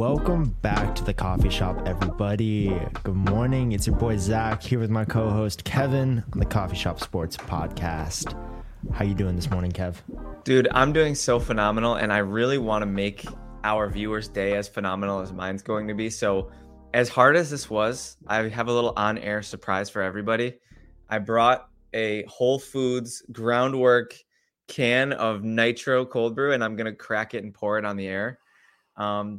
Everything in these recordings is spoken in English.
Welcome back to the coffee shop, everybody. Good morning. It's your boy Zach here with my co-host Kevin on the Coffee Shop Sports Podcast. How you doing this morning, Kev? Dude, I'm doing so phenomenal, and I really want to make our viewers' day as phenomenal as mine's going to be. So as hard as this was, I have a little on-air surprise for everybody. I brought a Whole Foods Groundwork can of nitro cold brew, and I'm going to crack it and pour it on the air.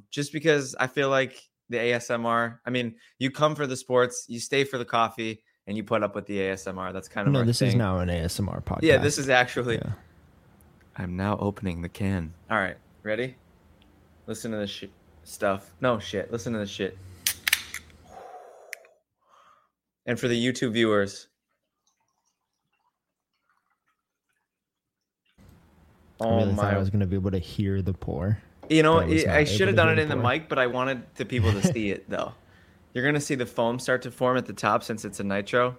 Just because I feel like the ASMR, I mean, you come for the sports, you stay for the coffee, and you put up with the ASMR. That's kind of our thing. Is now an ASMR podcast. Yeah, this is actually, yeah. I'm now opening the can. All right, ready? Listen to this stuff. No shit. Listen to this shit. And for the YouTube viewers. Oh, I really thought I was going to be able to hear the pour. You know, I should have done it in the mic, but I wanted the people to see it, though. You're going to see the foam start to form at the top since it's a nitro.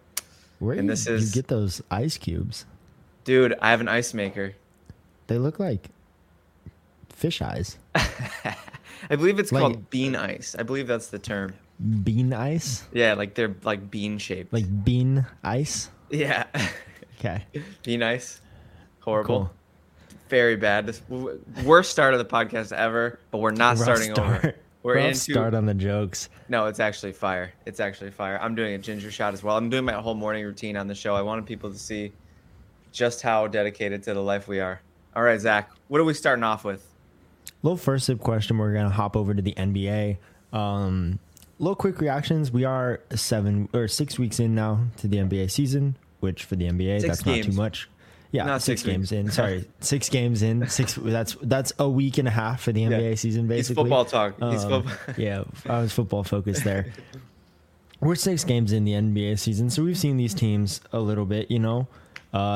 Where and this is, you get those ice cubes? Dude, I have an ice maker. They look like fish eyes. I believe it's like, called bean ice. I believe that's the term. Bean ice? Yeah, like they're like bean shaped. Like bean ice? Yeah. Okay. Bean ice. Horrible. Cool. Very bad. This worst start of the podcast ever, but we're not starting over. We're in start on the jokes. No, it's actually fire. It's actually fire. I'm doing a ginger shot as well. I'm doing my whole morning routine on the show. I wanted people to see just how dedicated to the life we are. All right, Zach, what are we starting off with? Little first sip question. We're going to hop over to the NBA. Little quick reactions. We are 6 weeks in now to the NBA season, which for the NBA, that's not too much. Yeah, not six games in. Sorry, 6 games in. That's a week and a half for the NBA season, basically. It's football talk. Yeah, I was football focused there. We're 6 games in the NBA season, so we've seen these teams a little bit, you know.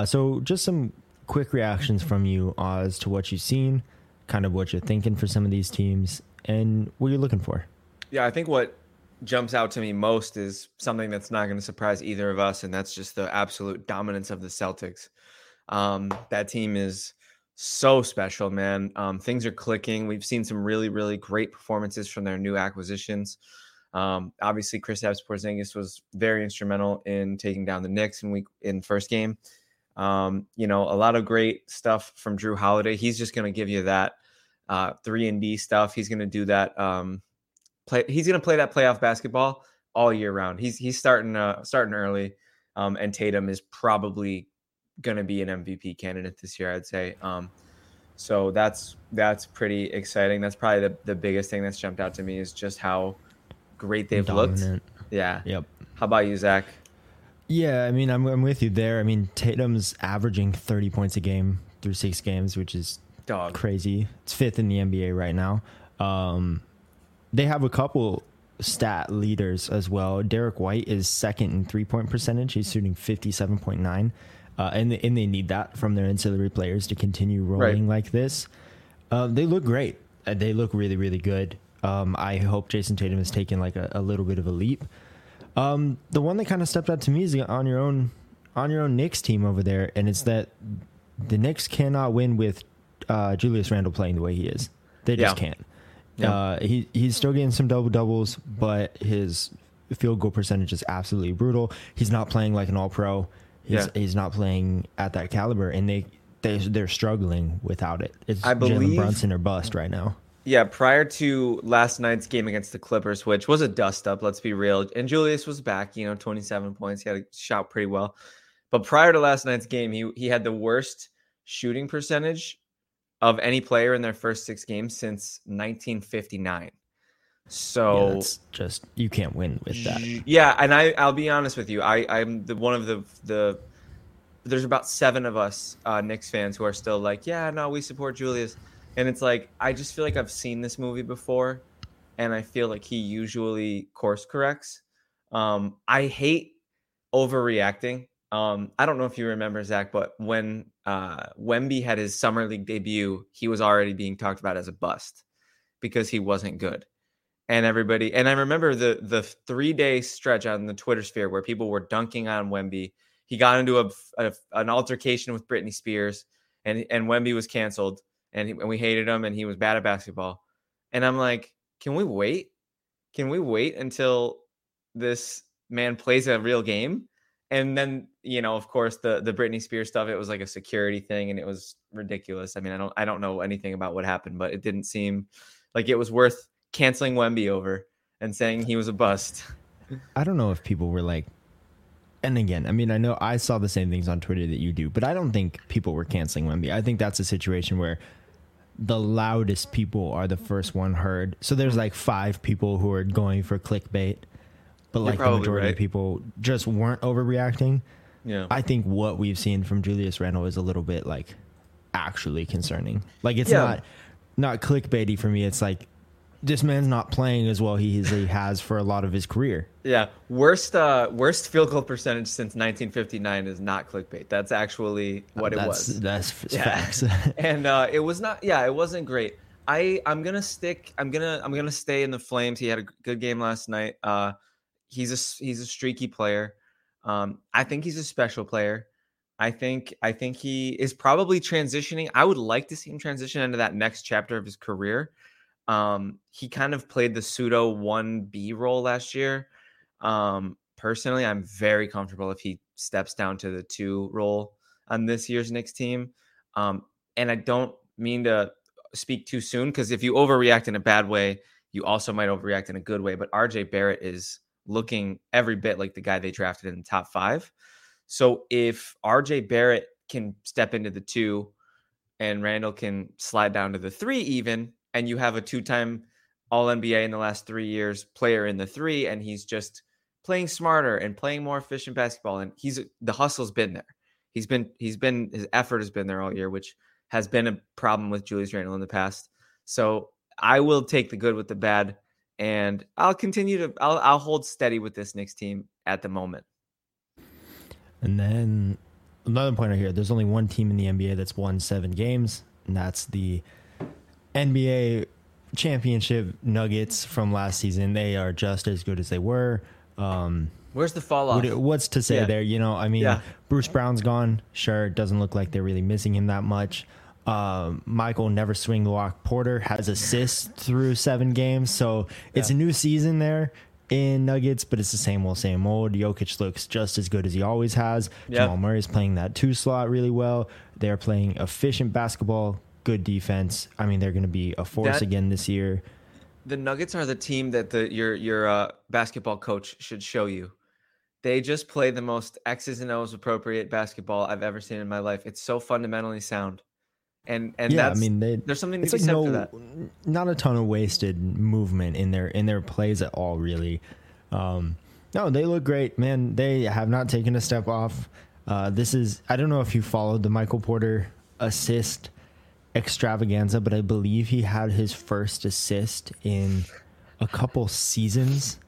So just some quick reactions from you as to what you've seen, kind of what you're thinking for some of these teams, and what you're looking for. Yeah, I think what jumps out to me most is something that's not going to surprise either of us, and that's just the absolute dominance of the Celtics. That team is so special, man. Things are clicking. We've seen some really, really great performances from their new acquisitions. Obviously, Kristaps Porzingis was very instrumental in taking down the Knicks in first game. You know, a lot of great stuff from Drew Holiday. He's just going to give you that 3-and-D stuff. He's going to do that. He's going to play that playoff basketball all year round. He's starting early, and Tatum is probably going to be an MVP candidate this year, I'd say. So that's pretty exciting. That's probably the biggest thing that's jumped out to me is just how great they've looked. Yeah. Yep. How about you, Zach? Yeah, I mean, I'm with you there. I mean, Tatum's averaging 30 points a game through 6 games, which is crazy. It's 5th in the NBA right now. They have a couple stat leaders as well. Derek White is 2nd in 3-point percentage. He's shooting 57.9%. And they need that from their ancillary players to continue rolling like this. They look great. They look really, really good. I hope Jason Tatum has taken like a little bit of a leap. The one that kind of stepped out to me is on your own Knicks team over there, and it's that the Knicks cannot win with Julius Randle playing the way he is. They just can't. Yeah. He's still getting some double-doubles, but his field goal percentage is absolutely brutal. He's not playing like an all-pro. He's not playing at that caliber, and they're struggling without it. It's Jalen Brunson or bust right now. Yeah, prior to last night's game against the Clippers, which was a dust-up, let's be real, and Julius was back, 27 points. He had a shot pretty well. But prior to last night's game, he had the worst shooting percentage of any player in their first 6 games since 1959. So it's just, you can't win with that. Yeah. And I'll be honest with you. I'm one of the there's about 7 of us Knicks fans who are still like, yeah, no, we support Julius. And it's like, I just feel like I've seen this movie before, and I feel like he usually course corrects. I hate overreacting. I don't know if you remember, Zach, but when Wemby had his summer league debut, he was already being talked about as a bust because he wasn't good. And I remember the 3-day stretch on the Twitter sphere where people were dunking on Wemby. He got into an altercation with Britney Spears, and Wemby was canceled, and we hated him, and he was bad at basketball. And I'm like, can we wait? Can we wait until this man plays a real game? And then, you know, of course, the Britney Spears stuff, it was like a security thing and it was ridiculous. I mean, I don't know anything about what happened, but it didn't seem like it was worth canceling Wemby over and saying he was a bust. I don't know if people were like, and again, I mean, I know I saw the same things on Twitter that you do, but I don't think people were canceling Wemby. I think that's a situation where the loudest people are the first one heard. So there's like five people who are going for clickbait, but like the majority of people just weren't overreacting. Yeah, I think what we've seen from Julius Randle is a little bit like actually concerning. Like it's not clickbaity for me. It's like this man's not playing as well he has for a lot of his career. Yeah, worst field goal percentage since 1959 is not clickbait. That's actually what it was. That's facts. And it was not. Yeah, it wasn't great. I'm gonna stay in the Flames. He had a good game last night. He's a streaky player. I think he's a special player. I think he is probably transitioning. I would like to see him transition into that next chapter of his career. He kind of played the pseudo 1B role last year. Personally, I'm very comfortable if he steps down to the 2 role on this year's Knicks team. And I don't mean to speak too soon, because if you overreact in a bad way, you also might overreact in a good way. But RJ Barrett is looking every bit like the guy they drafted in the top 5. So if RJ Barrett can step into the 2 and Randall can slide down to the 3 even, and you have a 2-time All-NBA in the last 3 years player in the 3, and he's just playing smarter and playing more efficient basketball. And the hustle's been there. His effort has been there all year, which has been a problem with Julius Randle in the past. So I will take the good with the bad, and I'll continue to, I'll hold steady with this Knicks team at the moment. And then another point right here, there's only one team in the NBA that's won 7 games, and that's the NBA championship Nuggets from last season. They are just as good as they were. Where's the fall off? What's to say there? You know, I mean, Bruce Brown's gone. Sure, it doesn't look like they're really missing him that much. Michael never swing the lock. Porter has assists through 7 games. So it's a new season there in Nuggets, but it's the same old, same old. Jokic looks just as good as he always has. Yep. Jamal Murray is playing that 2 slot really well. They're playing efficient basketball. Good defense. I mean, they're going to be a force again this year. The Nuggets are the team that your basketball coach should show you. They just play the most X's and O's appropriate basketball I've ever seen in my life. It's so fundamentally sound. And yeah, that's, I mean, there's something to be said for that. Not a ton of wasted movement in their plays at all, really. No, they look great, man. They have not taken a step off. I don't know if you followed the Michael Porter assist extravaganza, but I believe he had his first assist in a couple seasons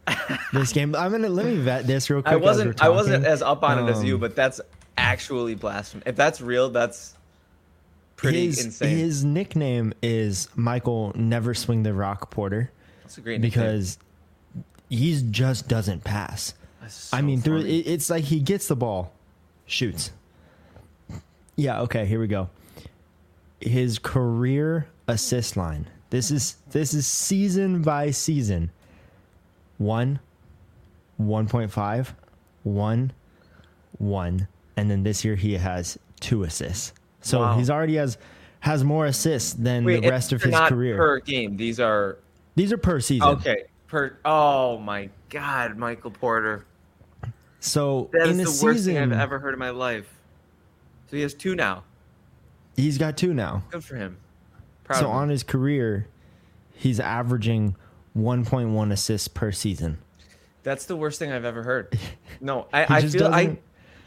this game. Let me vet this real quick. I wasn't as up on it as you, but that's actually blasphemy. If that's real, that's pretty insane. His nickname is Michael Never Swing the Rock Porter. That's a great nickname. Because he just doesn't pass. So I mean, it's like he gets the ball, shoots. Yeah, okay, here we go. His career assist line. This is season by season. 1, 1.5, 1, 1. And then this year he has 2 assists. So he's already has more assists than the rest of his career. Per game. These are per season. Okay. Oh my God, Michael Porter. So that is the worst thing I've ever heard in my life. So he has 2 now. He's got 2 now. Good for him. Proud. So on his career, he's averaging 1.1 assists per season. That's the worst thing I've ever heard. No, I'm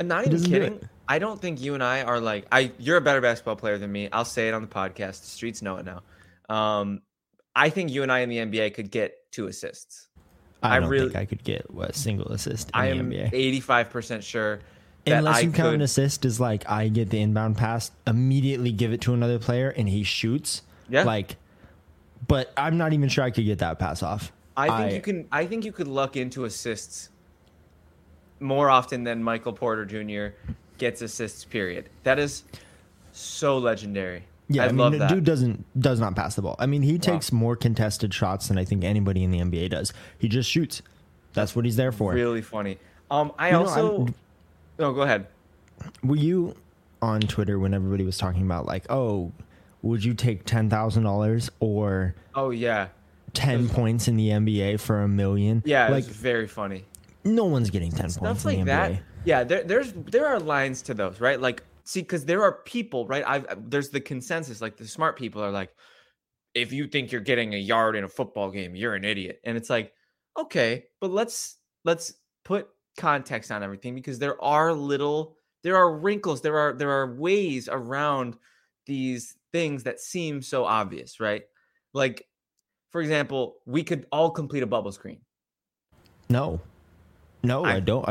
not even kidding. I don't think you and I are like, you're a better basketball player than me. I'll say it on the podcast. The streets know it now. I think you and I in the NBA could get 2 assists. I don't think I could get a single assist in the NBA. I am 85% sure. Unless you count an assist as like I get the inbound pass, immediately give it to another player and he shoots. Yeah. But I'm not even sure I could get that pass off. I think you could luck into assists more often than Michael Porter Jr. gets assists, period. That is so legendary. Yeah, I mean, the dude does not pass the ball. I mean, he takes more contested shots than I think anybody in the NBA does. He just shoots. That's what he's there for. Really funny. No, go ahead. Were you on Twitter when everybody was talking about like, oh, would you take $10,000 or 10 points in the NBA for $1 million? Yeah, like, it's very funny. No one's getting 10 points in the NBA. That. Yeah, there are lines to those, right? Like, see, because there are people, right? There's the consensus, like the smart people are like, if you think you're getting a yard in a football game, you're an idiot. And it's like, okay, but let's put context on everything, because there are wrinkles, there are ways around these things that seem so obvious, right? Like, for example, we could all complete a bubble screen. No, I don't.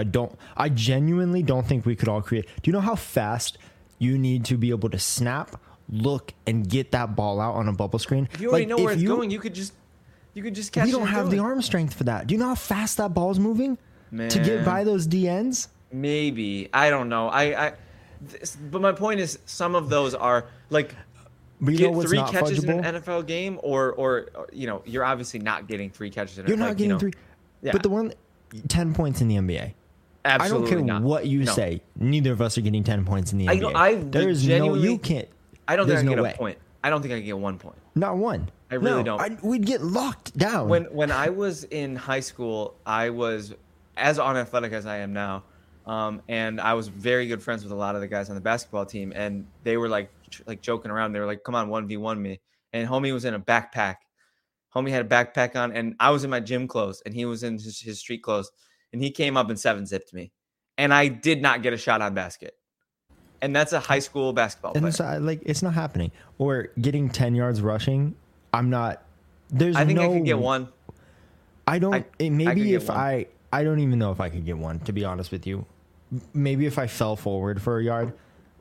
I genuinely don't think we could all create. Do you know how fast you need to be able to snap, look, and get that ball out on a bubble screen? If you already know where it's going. You could just catch it. We don't have the arm strength for that. Do you know how fast that ball's moving to get by those DNs? Maybe. I don't know. But my point is, some of those are like, get three catches in an NFL game, or you're obviously not getting three catches in an NFL game. You're not getting three. Yeah. But the one. 10 points in the NBA. Absolutely. I don't care what you say. Neither of us are getting 10 points in the NBA. I don't think I can get a point. I don't think I can get 1 point. Not one. I really don't. We'd get locked down. When I was in high school, I was as unathletic as I am now. And I was very good friends with a lot of the guys on the basketball team. And they were like joking around. They were like, come on, 1v1 me. And homie was in a backpack. Homie had a backpack on, and I was in my gym clothes, and he was in his street clothes, and he came up and 7-zipped me, and I did not get a shot on basket. And that's a high school basketball player. And so, like, it's not happening. Or getting 10 yards rushing, I could get one. I don't even know if I could get one, to be honest with you. Maybe if I fell forward for a yard.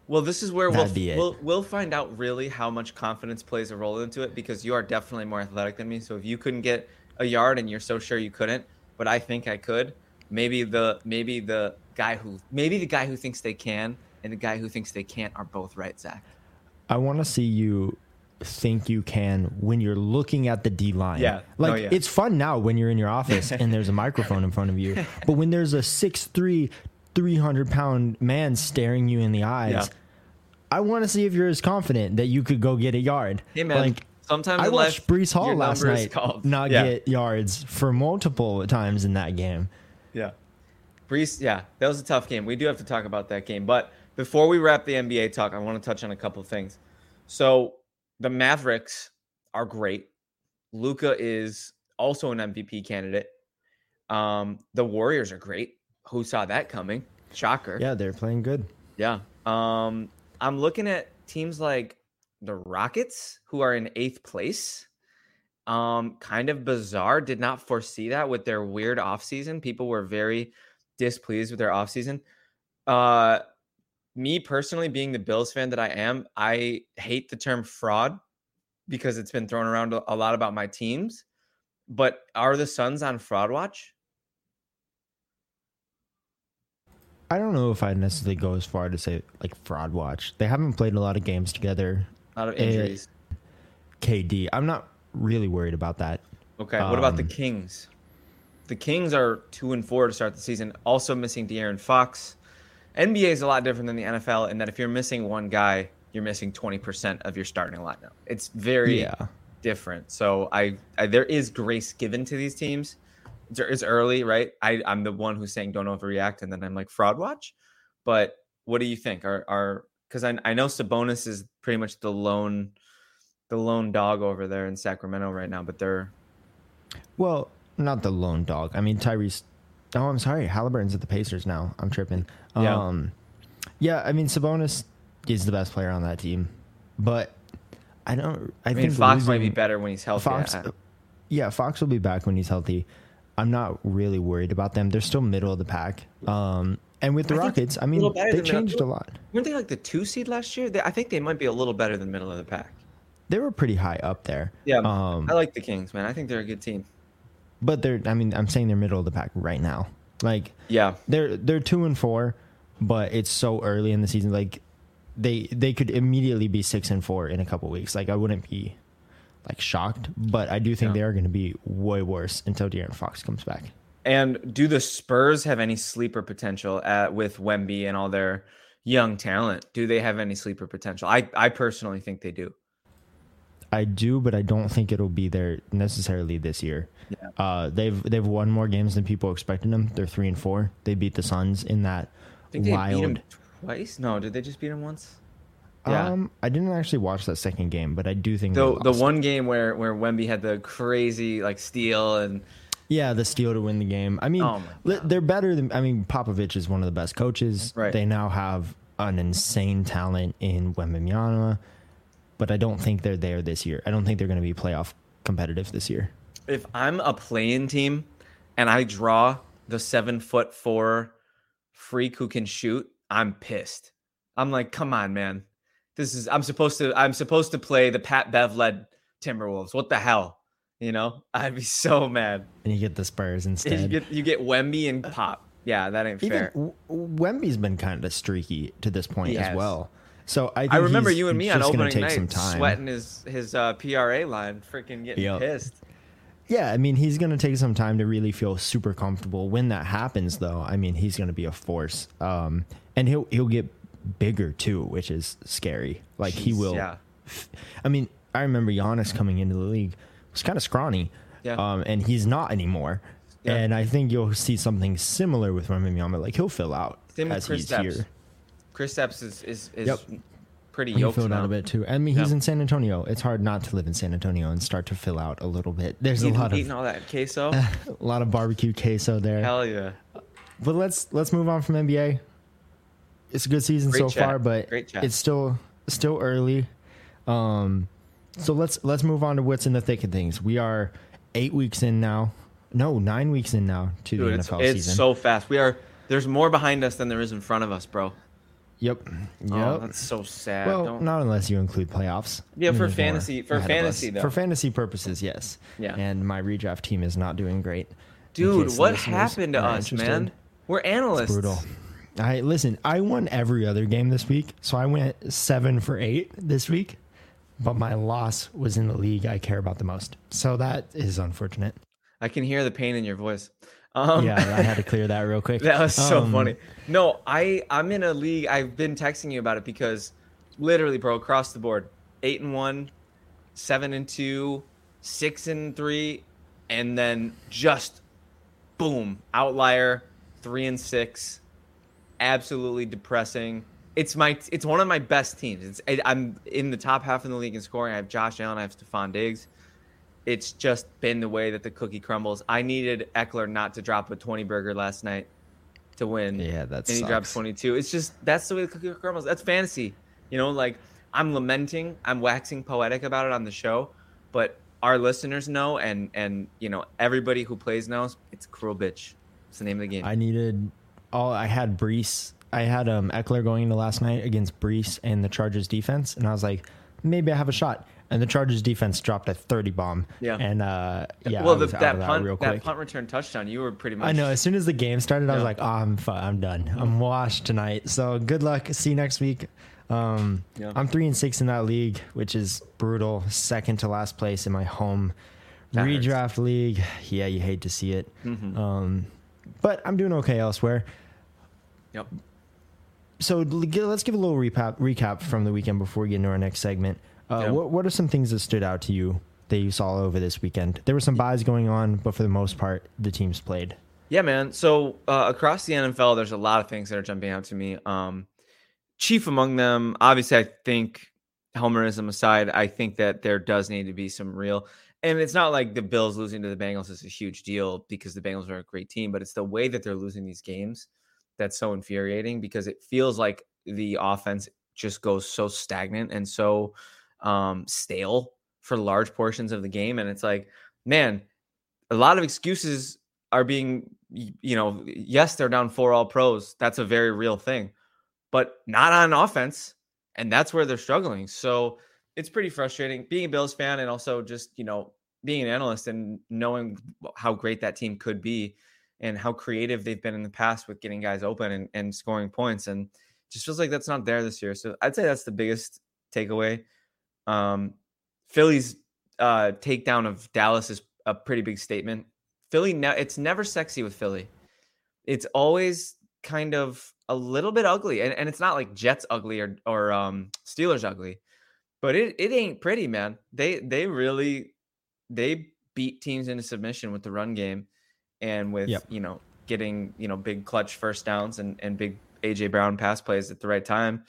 Well, this is where we'll find out really how much confidence plays a role into it, because you are definitely more athletic than me. So if you couldn't get a yard and you're so sure you couldn't, but I think I could, maybe the guy who thinks they can and the guy who thinks they can't are both right, Zach. I want to see you think you can when you're looking at the D line. Yeah, it's fun now when you're in your office and there's a microphone in front of you, but when there's a 6'3", 300-pound man staring you in the eyes. Yeah. I want to see if you're as confident that you could go get a yard. Hey, man. Like, sometimes I watched Brees Hall last night get yards for multiple times in that game. Yeah. Brees, yeah, that was a tough game. We do have to talk about that game. But before we wrap the NBA talk, I want to touch on a couple of things. So the Mavericks are great. Luka is also an MVP candidate. The Warriors are great. Who saw that coming? Shocker. Yeah, they're playing good. Yeah. I'm looking at teams like the Rockets, who are in 8th place. Kind of bizarre. Did not foresee that with their weird offseason. People were very displeased with their offseason. Me personally, being the Bills fan that I am, I hate the term fraud because it's been thrown around a lot about my teams. But are the Suns on fraud watch? I don't know if I'd necessarily go as far to say like fraud watch. They haven't played a lot of games together. A lot of injuries. KD. I'm not really worried about that. Okay. What about the Kings? The Kings are 2-4 to start the season. Also missing De'Aaron Fox. NBA is a lot different than the NFL in that if you're missing one guy, you're missing 20% of your starting lineup. It's very different. So I there is grace given to these teams. It's early, right? I'm the one who's saying don't overreact, and then I'm like fraud watch. But what do you think? Because I know Sabonis is pretty much the lone dog over there in Sacramento right now, but not the lone dog. I mean Tyrese. Oh, I'm sorry, Halliburton's at the Pacers now. I'm tripping. Yeah. I mean Sabonis is the best player on that team, but I don't. I think Fox might be better when he's healthy. Fox will be back when he's healthy. I'm not really worried about them. They're still middle of the pack. And with the Rockets, I mean, they changed a lot. Weren't they like the 2 seed last year? I think they might be a little better than middle of the pack. They were pretty high up there. Yeah, I like the Kings, man. I think they're a good team. But I'm saying they're middle of the pack right now. Like, yeah, they're 2-4, but it's so early in the season. Like, they could immediately be 6-4 in a couple weeks. Like, I wouldn't be like shocked, but I do think they are going to be way worse until De'Aaron Fox comes back. And do the Spurs have any sleeper potential with Wemby and all their young talent? Do they have any sleeper potential? I personally think they do. I do, but I don't think it'll be there necessarily this year. Yeah. They've won more games than people expected them. They're 3-4. They beat the Suns in that wild. They beat them twice? No, did they just beat them once? Yeah. I didn't actually watch that second game, but I do think the one game where Wemby had the crazy like steal and the steal to win the game. I mean, they're better than. I mean, Popovich is one of the best coaches. Right. They now have an insane talent in Wembanyama. But I don't think they're there this year. I don't think they're going to be playoff competitive this year. If I'm a play-in team and I draw the 7'4" freak who can shoot, I'm pissed. I'm like, come on, man. I'm supposed to play the Pat Bev-led Timberwolves. What the hell? You know, I'd be so mad. And you get the Spurs instead. You get Wemby and Pop. Yeah, that ain't fair. Wemby's been kind of streaky to this point as well. So I remember you and me on opening night sweating his PRA line, freaking getting pissed. Yeah, I mean, he's going to take some time to really feel super comfortable. When that happens, though, I mean, he's going to be a force. And he'll get bigger, too, which is scary. Like, he will. Yeah. I mean, I remember Giannis coming into the league was kind of scrawny, and he's not anymore. Yeah. And I think you'll see something similar with Wembanyama. Like, he'll fill out as he's here. Kristaps is pretty yoked now. He filled out a bit, too. I mean, he's in San Antonio. It's hard not to live in San Antonio and start to fill out a little bit. There's a lot of eating all that queso. A lot of barbecue queso there. Hell yeah. But let's move on from NBA. It's a good season far, but it's still early. So let's move on to what's in the thick of things. We are 8 weeks in now. No, 9 weeks in now to the NFL season. It's so fast. There's more behind us than there is in front of us, bro. Yep. Oh, that's so sad. Well, not unless you include playoffs. Yeah, for fantasy, though. For fantasy purposes, yes. Yeah. And my redraft team is not doing great. Dude, what happened to us, man? We're analysts. It's brutal. I won every other game this week, so I went 7-8 this week. But my loss was in the league I care about the most, so that is unfortunate. I can hear the pain in your voice. I had to clear that real quick. That was so funny. No, I'm in a league. I've been texting you about it because literally, bro, across the board, 8-1, 7-2, 6-3, and then just boom, outlier, 3-6. Absolutely depressing. It's one of my best teams. I'm in the top half of the league in scoring. I have Josh Allen. I have Stephon Diggs. It's just been the way that the cookie crumbles. I needed Eckler not to drop a 20 burger last night to win. Yeah, that's and he dropped 22. It's just that's the way the cookie crumbles. That's fantasy. You know, like I'm lamenting, I'm waxing poetic about it on the show, but our listeners know and you know, everybody who plays knows it's cruel bitch. It's the name of the game. I had Brees. I had Eckler going into last night against Brees and the Chargers defense, and I was like, maybe I have a shot. And the Chargers defense dropped a 30 bomb. Yeah. And well, that punt return touchdown, you were pretty much. I know. As soon as the game started, I was like, I'm done. I'm washed tonight. So good luck. See you next week. I'm 3-6 in that league, which is brutal. Second to last place in my home redraft league. Yeah, you hate to see it. Mm-hmm. But I'm doing okay elsewhere. Yep. So let's give a little recap from the weekend before we get into our next segment. What are some things that stood out to you that you saw over this weekend? There were some buys going on, but for the most part, the teams played. Yeah, man. So across the NFL, there's a lot of things that are jumping out to me. Chief among them, obviously, I think, Helmerism aside, I think that there does need to be some real. And it's not like the Bills losing to the Bengals is a huge deal because the Bengals are a great team, but it's the way that they're losing these games that's so infuriating because it feels like the offense just goes so stagnant and so stale for large portions of the game. And it's like, man, a lot of excuses are being, you know, yes, they're down 4 all pros. That's a very real thing, but not on offense. And that's where they're struggling. So it's pretty frustrating being a Bills fan and also just, you know, being an analyst and knowing how great that team could be and how creative they've been in the past with getting guys open and scoring points. And just feels like that's not there this year. So I'd say that's the biggest takeaway. Philly's takedown of Dallas is a pretty big statement. Philly, it's never sexy with Philly. It's always kind of a little bit ugly. And it's not like Jets ugly or Steelers ugly. But it ain't pretty, man. They beat teams into submission with the run game and with, getting, big clutch first downs and big AJ Brown pass plays at the right time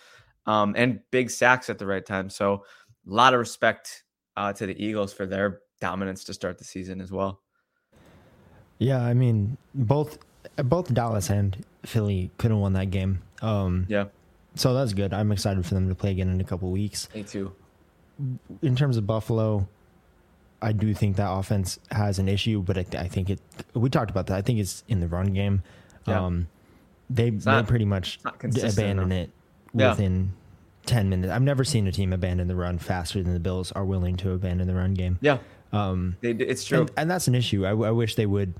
and big sacks at the right time. So a lot of respect to the Eagles for their dominance to start the season as well. Yeah, I mean, both Dallas and Philly could have won that game. So that's good. I'm excited for them to play again in a couple weeks. Me too. In terms of Buffalo, I do think that offense has an issue, but I think we talked about that. I think it's in the run game. Yeah. They pretty much abandon it within 10 minutes. I've never seen a team abandon the run faster than the Bills are willing to abandon the run game. Yeah, it's true. And that's an issue. I wish they would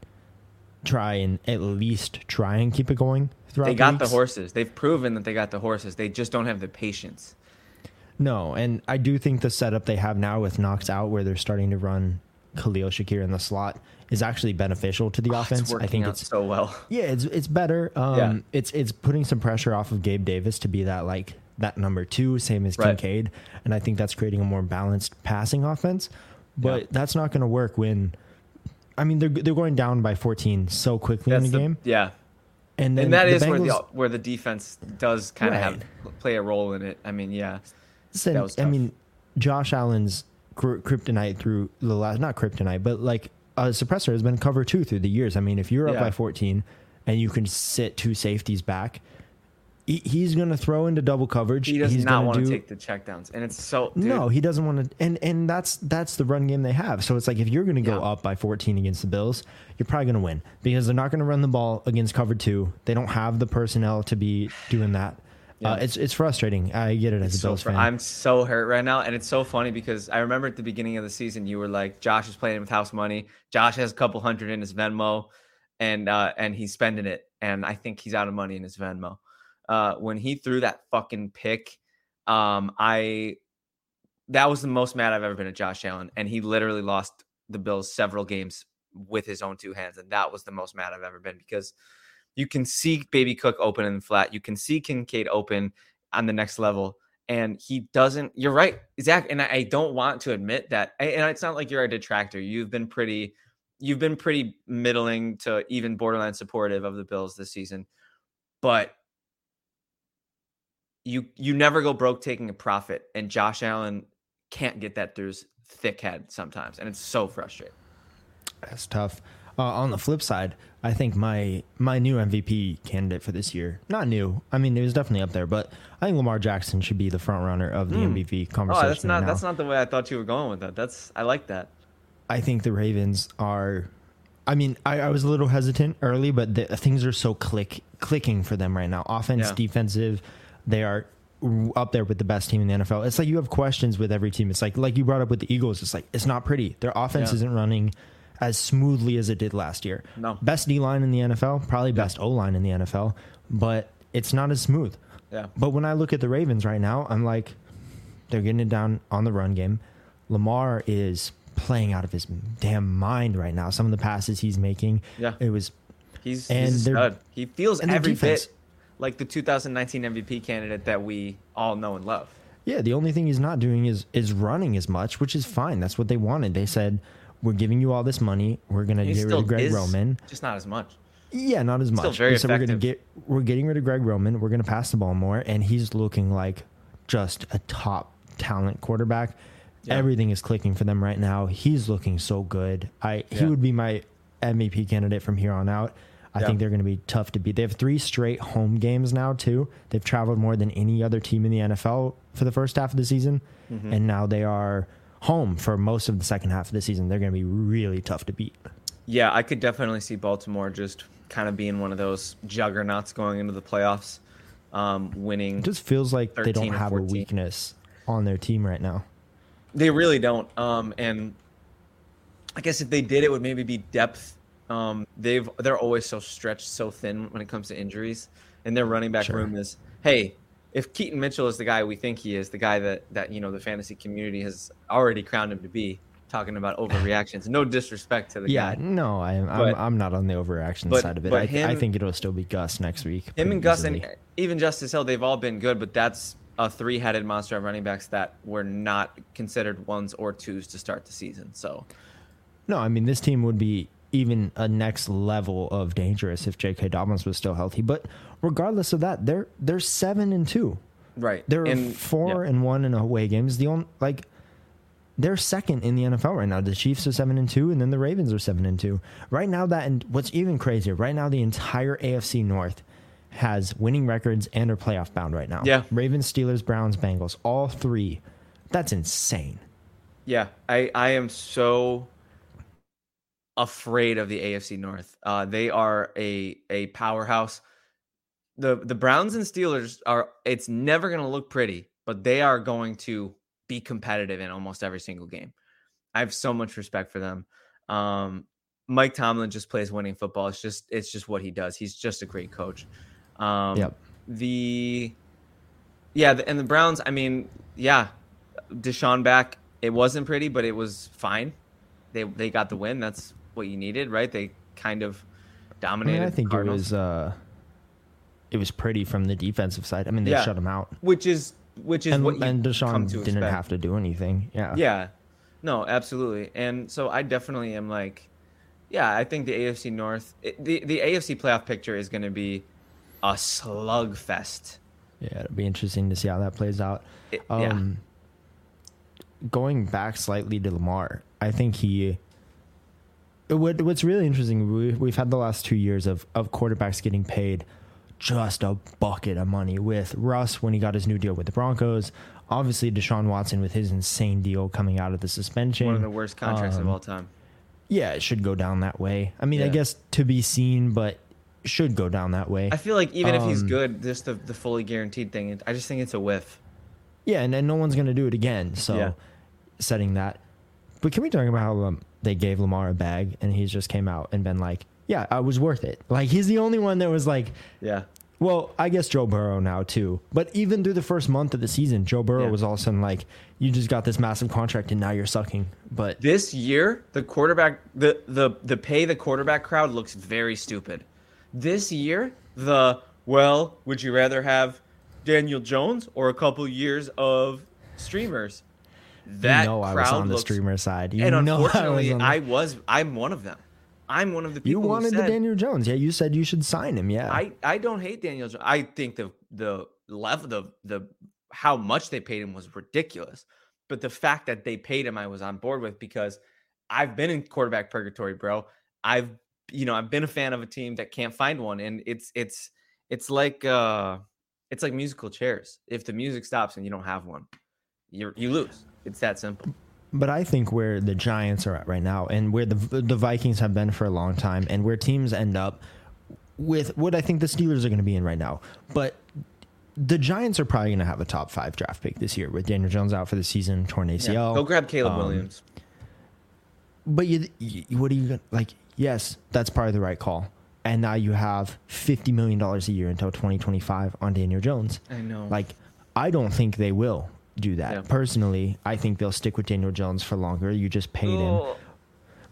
try and at least try and keep it going throughout the weeks. They got the horses. They've proven that they got the horses. They just don't have the patience. No, and I do think the setup they have now with Knox out, where they're starting to run Khalil Shakir in the slot, is actually beneficial to the offense. It's working out so well. Yeah, it's better. It's putting some pressure off of Gabe Davis to be that number two, same as Kincaid, and I think that's creating a more balanced passing offense. But that's not going to work when, I mean, they're going down by 14 so quickly in the game. Yeah. And then that is where the defense does kind of play a role in it. I mean, Josh Allen's kryptonite through the last, not kryptonite, but like a suppressor has been cover two through the years. I mean, if you're up by 14 and you can sit two safeties back, he's going to throw into double coverage. He does not want to take the checkdowns, and it's so no, he doesn't want to. And that's the run game they have. So it's like if you're going to go up by 14 against the Bills, you're probably going to win because they're not going to run the ball against cover two. They don't have the personnel to be doing that. Yeah. It's frustrating. I get it as a Bills fan. I'm so hurt right now, and it's so funny because I remember at the beginning of the season you were like, Josh is playing with house money. Josh has a couple hundred in his Venmo, and he's spending it, and I think he's out of money in his Venmo. When he threw that fucking pick, that was the most mad I've ever been at Josh Allen, and he literally lost the Bills several games with his own two hands, and that was the most mad I've ever been because you can see Baby Cook open in the flat. You can see Kincaid open on the next level. And he doesn't – you're right, Zach. And I don't want to admit that. And it's not like you're a detractor. You've been pretty middling to even borderline supportive of the Bills this season. But you never go broke taking a profit. And Josh Allen can't get that through his thick head sometimes. And it's so frustrating. That's tough. On the flip side, I think my new MVP candidate for this year, not new, I mean, it was definitely up there, but I think Lamar Jackson should be the front runner of the MVP conversation. Oh, that's not the way I thought you were going with that. I like that. I think the Ravens are, I mean, I was a little hesitant early, but things are so clicking for them right now. Offense, defensive, they are up there with the best team in the NFL. It's like you have questions with every team. It's like you brought up with the Eagles. It's like, it's not pretty. Their offense isn't running as smoothly as it did last year. No. Best D-line in the NFL, probably best O-line in the NFL, but it's not as smooth. Yeah. But when I look at the Ravens right now, I'm like, they're getting it down on the run game. Lamar is playing out of his damn mind right now. Some of the passes he's making. Yeah. It was... He's a stud. He feels every bit like the 2019 MVP candidate that we all know and love. Yeah, the only thing he's not doing is running as much, which is fine. That's what they wanted. They said... We're giving you all this money. We're going to get rid of Greg Roman. Just not as much. Yeah, not as much. Still very effective. We're getting rid of Greg Roman. We're going to pass the ball more. And he's looking like just a top talent quarterback. Yeah. Everything is clicking for them right now. He's looking so good. He would be my MVP candidate from here on out. I think they're going to be tough to beat. They have 3 straight home games now, too. They've traveled more than any other team in the NFL for the first half of the season. Mm-hmm. And now they are... home for most of the second half of the season. They're going to be really tough to beat. Yeah, I could definitely see Baltimore just kind of being one of those juggernauts going into the playoffs, winning. It just feels like they don't have a weakness on their team right now. They really don't. And I guess if they did, it would maybe be depth. They're always so stretched so thin when it comes to injuries, and their running back room is, hey, if Keaton Mitchell is the guy we think he is, the guy that you know the fantasy community has already crowned him to be, talking about overreactions. No disrespect to the guy. No, I'm not on the overreaction side of it. I think it'll still be Gus next week. Him and Gus easily. And even Justice Hill, they've all been good, but that's a three-headed monster of running backs that were not considered ones or twos to start the season. So, no, I mean, this team would be even a next level of dangerous if J.K. Dobbins was still healthy. But regardless of that, they're 7-2. Right. They're 4-1 in away games. They're second in the NFL right now. The Chiefs are 7-2, and then the Ravens are 7-2. Right now, and what's even crazier, right now the entire AFC North has winning records and are playoff bound right now. Yeah. Ravens, Steelers, Browns, Bengals, all three. That's insane. Yeah. I am so afraid of the AFC North. They are a powerhouse. The Browns and Steelers it's never going to look pretty, but they are going to be competitive in almost every single game. I have so much respect for them. Mike Tomlin just plays winning football. It's just what he does. He's just a great coach. And the Browns, I mean, yeah, Deshaun back. It wasn't pretty, but it was fine. They got the win. That's what you needed, right? They kind of dominated. I think it was pretty from the defensive side. I mean, they shut him out, which is what you and Deshaun come to didn't expect. Have to do anything. Yeah. Yeah. No, absolutely. And so I definitely am I think the AFC North, the AFC playoff picture is going to be a slugfest. Yeah, it'll be interesting to see how that plays out. Going back slightly to Lamar, I think what's really interesting, we've had the last 2 years of quarterbacks getting paid just a bucket of money, with Russ when he got his new deal with the Broncos. Obviously, Deshaun Watson with his insane deal coming out of the suspension. One of the worst contracts of all time. Yeah, it should go down that way. I mean, I guess to be seen, but should go down that way. I feel like even if he's good, just the fully guaranteed thing, I just think it's a whiff. Yeah, and no one's going to do it again, so setting that. But can we talk about how they gave Lamar a bag and he's just came out and been like, yeah, I was worth it. Like, he's the only one that was like, yeah. Well, I guess Joe Burrow now, too. But even through the first month of the season, Joe Burrow was all of a sudden like, you just got this massive contract and now you're sucking. But this year, the quarterback, the pay the quarterback crowd looks very stupid. This year, would you rather have Daniel Jones or a couple years of streamers? That crowd I was on the streamer side. You and know unfortunately, I'm one of them. I'm one of the people. You wanted the Daniel Jones. Yeah, you said you should sign him. Yeah, I don't hate Daniel Jones. I think the level, the how much they paid him was ridiculous. But the fact that they paid him, I was on board with, because I've been in quarterback purgatory, bro. I've been a fan of a team that can't find one, and it's like musical chairs. If the music stops and you don't have one, you lose. It's that simple. But I think where the Giants are at right now, and where the Vikings have been for a long time, and where teams end up with what I think the Steelers are going to be in right now. But the Giants are probably going to have a top 5 draft pick this year with Daniel Jones out for the season, torn ACL. Yeah, go grab Caleb Williams. But what are you going to, yes, that's probably the right call. And now you have $50 million a year until 2025 on Daniel Jones. I know. I don't think they will do that. Yeah. Personally, I think they'll stick with Daniel Jones for longer. You just paid him.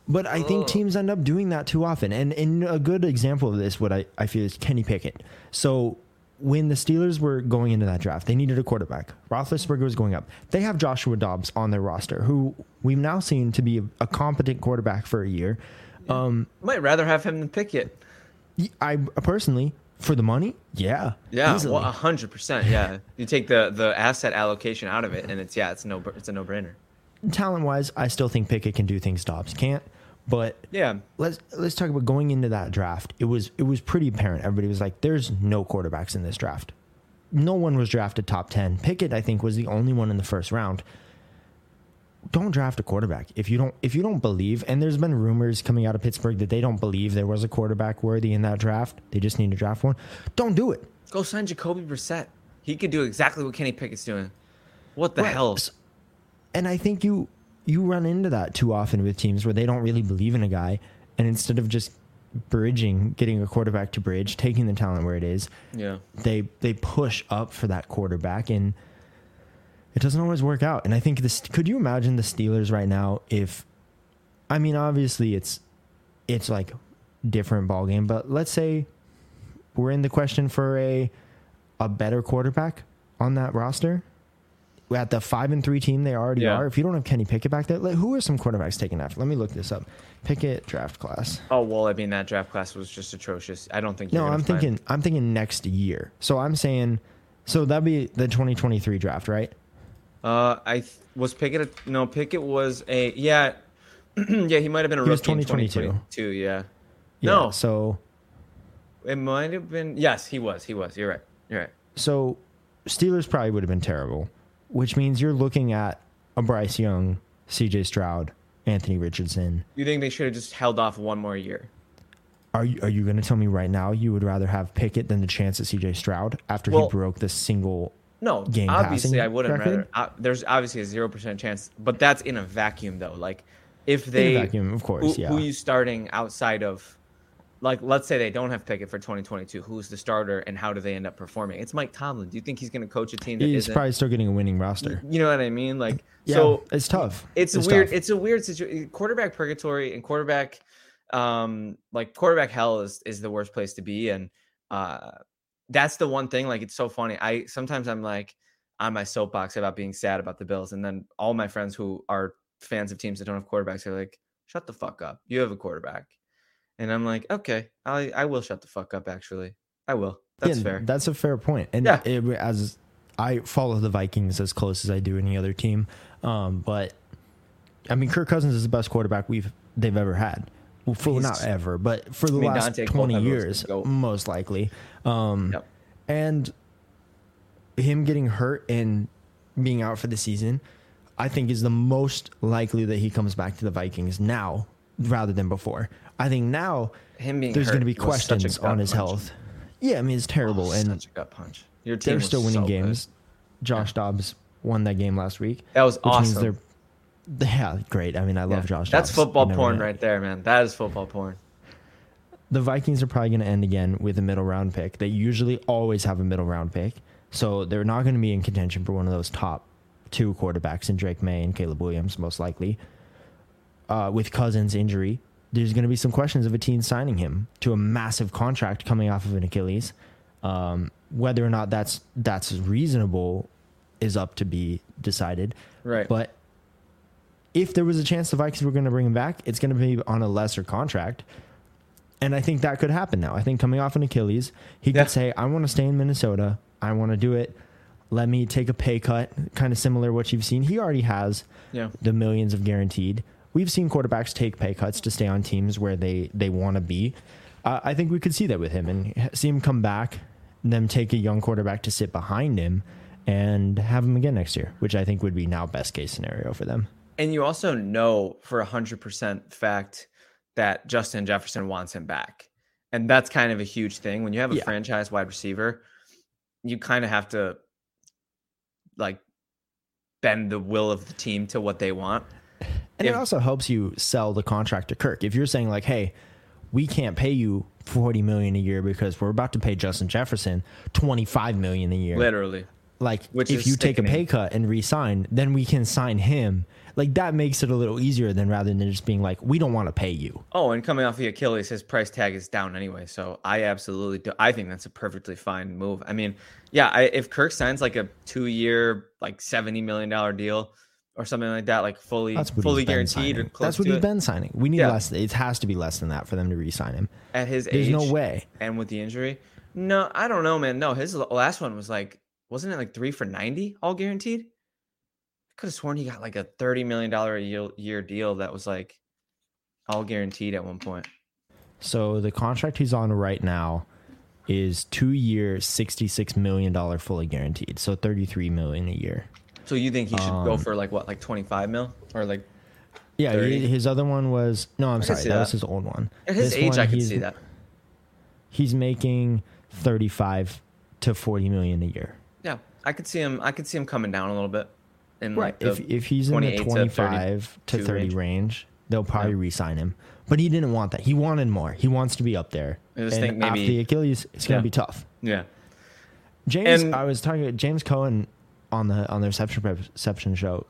But I think teams end up doing that too often. And a good example of this, what I feel, is Kenny Pickett. So when the Steelers were going into that draft, they needed a quarterback. Roethlisberger was going up. They have Joshua Dobbs on their roster, who we've now seen to be a competent quarterback for a year. Might rather have him than Pickett. I personally, for the money, yeah, easily. Well, 100%. Yeah, you take the asset allocation out of it, and it's a no-brainer. Talent-wise, I still think Pickett can do things Dobbs can't. But yeah, let's talk about going into that draft. It was pretty apparent. Everybody was like, "There's no quarterbacks in this draft. No one was drafted top 10. Pickett, I think, was the only one in the first round." Don't draft a quarterback if you don't believe. And there's been rumors coming out of Pittsburgh that they don't believe there was a quarterback worthy in that draft. They just need to draft one. Don't do it. Go sign Jacoby Brissett. He could do exactly what Kenny Pickett's doing. What the hell? And I think you run into that too often with teams where they don't really believe in a guy, and instead of just bridging, getting a quarterback to bridge, taking the talent where it is. Yeah. They push up for that quarterback, and it doesn't always work out. And I think this, could you imagine the Steelers right now if, I mean, obviously it's like different ball game, but let's say we're in the question for a better quarterback on that roster. At the 5-3 team they already are, if you don't have Kenny Pickett back there, who are some quarterbacks taken after? Let me look this up. Pickett draft class. Oh, well, I mean, that draft class was just atrocious. I don't think you're going to find... I'm thinking next year. So I'm saying... So that'd be the 2023 draft, right? Was Pickett... No, Pickett was a... Yeah. Yeah, he might have been a rookie. He was 2022, yeah. No. So... It might have been... Yes, he was. You're right. So Steelers probably would have been terrible, which means you're looking at a Bryce Young, CJ Stroud, Anthony Richardson. You think they should have just held off one more year? Are you going to tell me right now you would rather have Pickett than the chance at CJ Stroud after he broke the single game passing record? No, obviously I wouldn't rather. There's obviously a 0% chance, but that's in a vacuum though. Like if they in a vacuum, of course, who are you starting outside of? Like, let's say they don't have Pickett for 2022. Who's the starter, and how do they end up performing? It's Mike Tomlin. Do you think he's going to coach a team that is probably still getting a winning roster? You know what I mean? Like, yeah, so it's tough. It's a weird situation. Quarterback purgatory and quarterback, quarterback hell is the worst place to be, and that's the one thing. Like, it's so funny. I'm like on my soapbox about being sad about the Bills, and then all my friends who are fans of teams that don't have quarterbacks are like, "Shut the fuck up. You have a quarterback." And I'm like, okay, I will shut the fuck up, actually. I will. That's fair. That's a fair point. And as I follow the Vikings as close as I do any other team. But, I mean, Kirk Cousins is the best quarterback they've ever had. Well, not ever, but for the last 20 years, most likely. And him getting hurt and being out for the season, I think is the most likely that he comes back to the Vikings now rather than before. I think now there's going to be questions on his health. Yeah, I mean, it's terrible. And such a gut punch. Your team they're still winning games. Good. Josh Dobbs won that game last week. That was awesome. Yeah, great. I mean, I love Josh Dobbs. That's football porn right there, man. That is football porn. The Vikings are probably going to end again with a middle round pick. They usually always have a middle round pick. So they're not going to be in contention for one of those top two quarterbacks in Drake May and Caleb Williams, most likely. With Cousins' injury, there's going to be some questions of a team signing him to a massive contract coming off of an Achilles. Whether or not that's reasonable is up to be decided. Right. But if there was a chance the Vikings were going to bring him back, it's going to be on a lesser contract. And I think that could happen now. I think coming off an Achilles, he could say, I want to stay in Minnesota. I want to do it. Let me take a pay cut, kind of similar to what you've seen. He already has the millions of guaranteed. We've seen quarterbacks take pay cuts to stay on teams where they want to be. I think we could see that with him and see him come back, them take a young quarterback to sit behind him and have him again next year, which I think would be now best case scenario for them. And you also know for 100% fact that Justin Jefferson wants him back. And that's kind of a huge thing. When you have a franchise wide receiver, you kind of have to like bend the will of the team to what they want. And it also helps you sell the contract to Kirk. If you're saying like, hey, we can't pay you $40 million a year because we're about to pay Justin Jefferson $25 million a year. Literally. Like, which if you take a pay cut and re-sign, then we can sign him. Like, that makes it a little easier than rather than just being like, we don't want to pay you. Oh, and coming off the Achilles, his price tag is down anyway. So I absolutely do. I think that's a perfectly fine move. I mean, if Kirk signs like a 2-year, like $70 million deal, or something like that, like fully guaranteed. Or close to it. That's what he's been signing. We need less. It has to be less than that for them to re-sign him. At his age. There's no way. And with the injury. No, I don't know, man. No, his last one was like, wasn't it like 3 for $90 all guaranteed? I could have sworn he got like a $30 million a year deal that was like all guaranteed at one point. So the contract he's on right now is 2 year, $66 million fully guaranteed. So $33 million a year. So you think he should go for like what, like 25 mil or like 30? His other one was that was his old one. At his age, I can see that. He's making 35 to 40 million a year. Yeah, I could see him coming down a little bit. Right, if he's in the 25 to 30 range, They'll probably re-sign him. But he didn't want that. He wanted more. He wants to be up there. I just think maybe after the Achilles, it's going to be tough. Yeah. James, and I was talking to James Cohen on the reception show.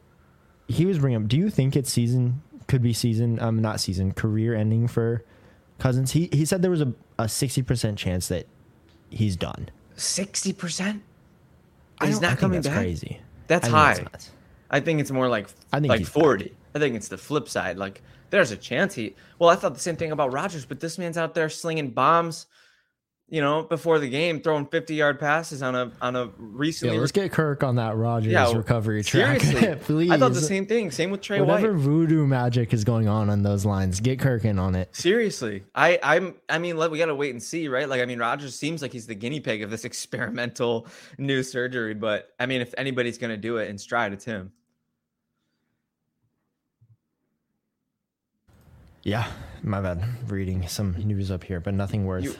He was bringing up, do you think it's career ending for Cousins? He said there was a 60% chance that he's done. 60%? He's not coming back. That's crazy. That's high. I think it's more like 40. Back. I think it's the flip side. Like, there's a chance I thought the same thing about Rodgers, but this man's out there slinging bombs, before the game, throwing 50-yard passes on a recently. Yeah, let's get Kirk on that Rodgers recovery track. Seriously, please. I thought the same thing. Same with Trey White. Whatever voodoo magic is going on those lines, get Kirk in on it. Seriously, we gotta wait and see, right? Like, Rodgers seems like he's the guinea pig of this experimental new surgery, but if anybody's gonna do it in stride, it's him. Yeah, my bad. Reading some news up here, but nothing worth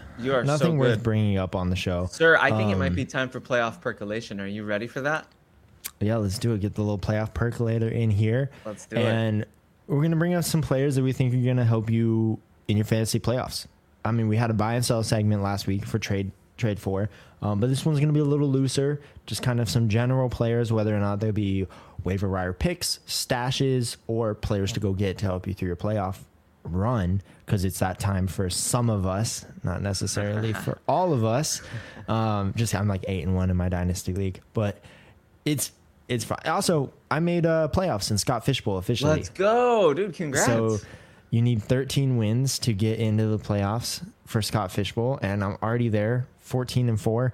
bringing up on the show. Sir, I think it might be time for playoff percolation. Are you ready for that? Yeah, let's do it. Get the little playoff percolator in here. Let's do it. And we're going to bring up some players that we think are going to help you in your fantasy playoffs. We had a buy and sell segment last week for trade four, but this one's going to be a little looser. Just kind of some general players, whether or not they'll be waiver wire picks, stashes, or players to go get to help you through your playoff run, because it's that time for some of us, not necessarily for all of us. I'm like 8-1 in my dynasty league, but it's fine. Also, I made playoffs in Scott Fishbowl officially. Let's go, dude. Congrats. So you need 13 wins to get into the playoffs for Scott Fishbowl, and I'm already there, 14-4.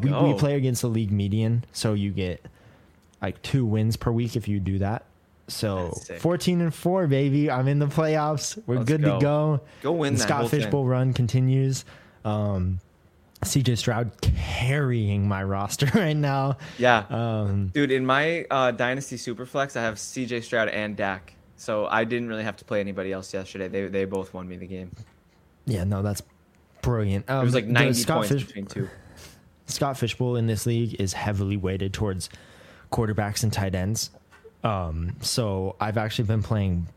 We play against the league median, so you get like 2 wins per week if you do that. So 14-4, baby. I'm in the playoffs. We're good to go. Go win that. Scott Fishbowl run continues. CJ Stroud carrying my roster right now. Yeah. Dude, in my Dynasty Superflex, I have CJ Stroud and Dak. So I didn't really have to play anybody else yesterday. They both won me the game. Yeah, no, that's brilliant. It was like 90 points between two. Scott Fishbowl in this league is heavily weighted towards quarterbacks and tight ends. So I've actually been playing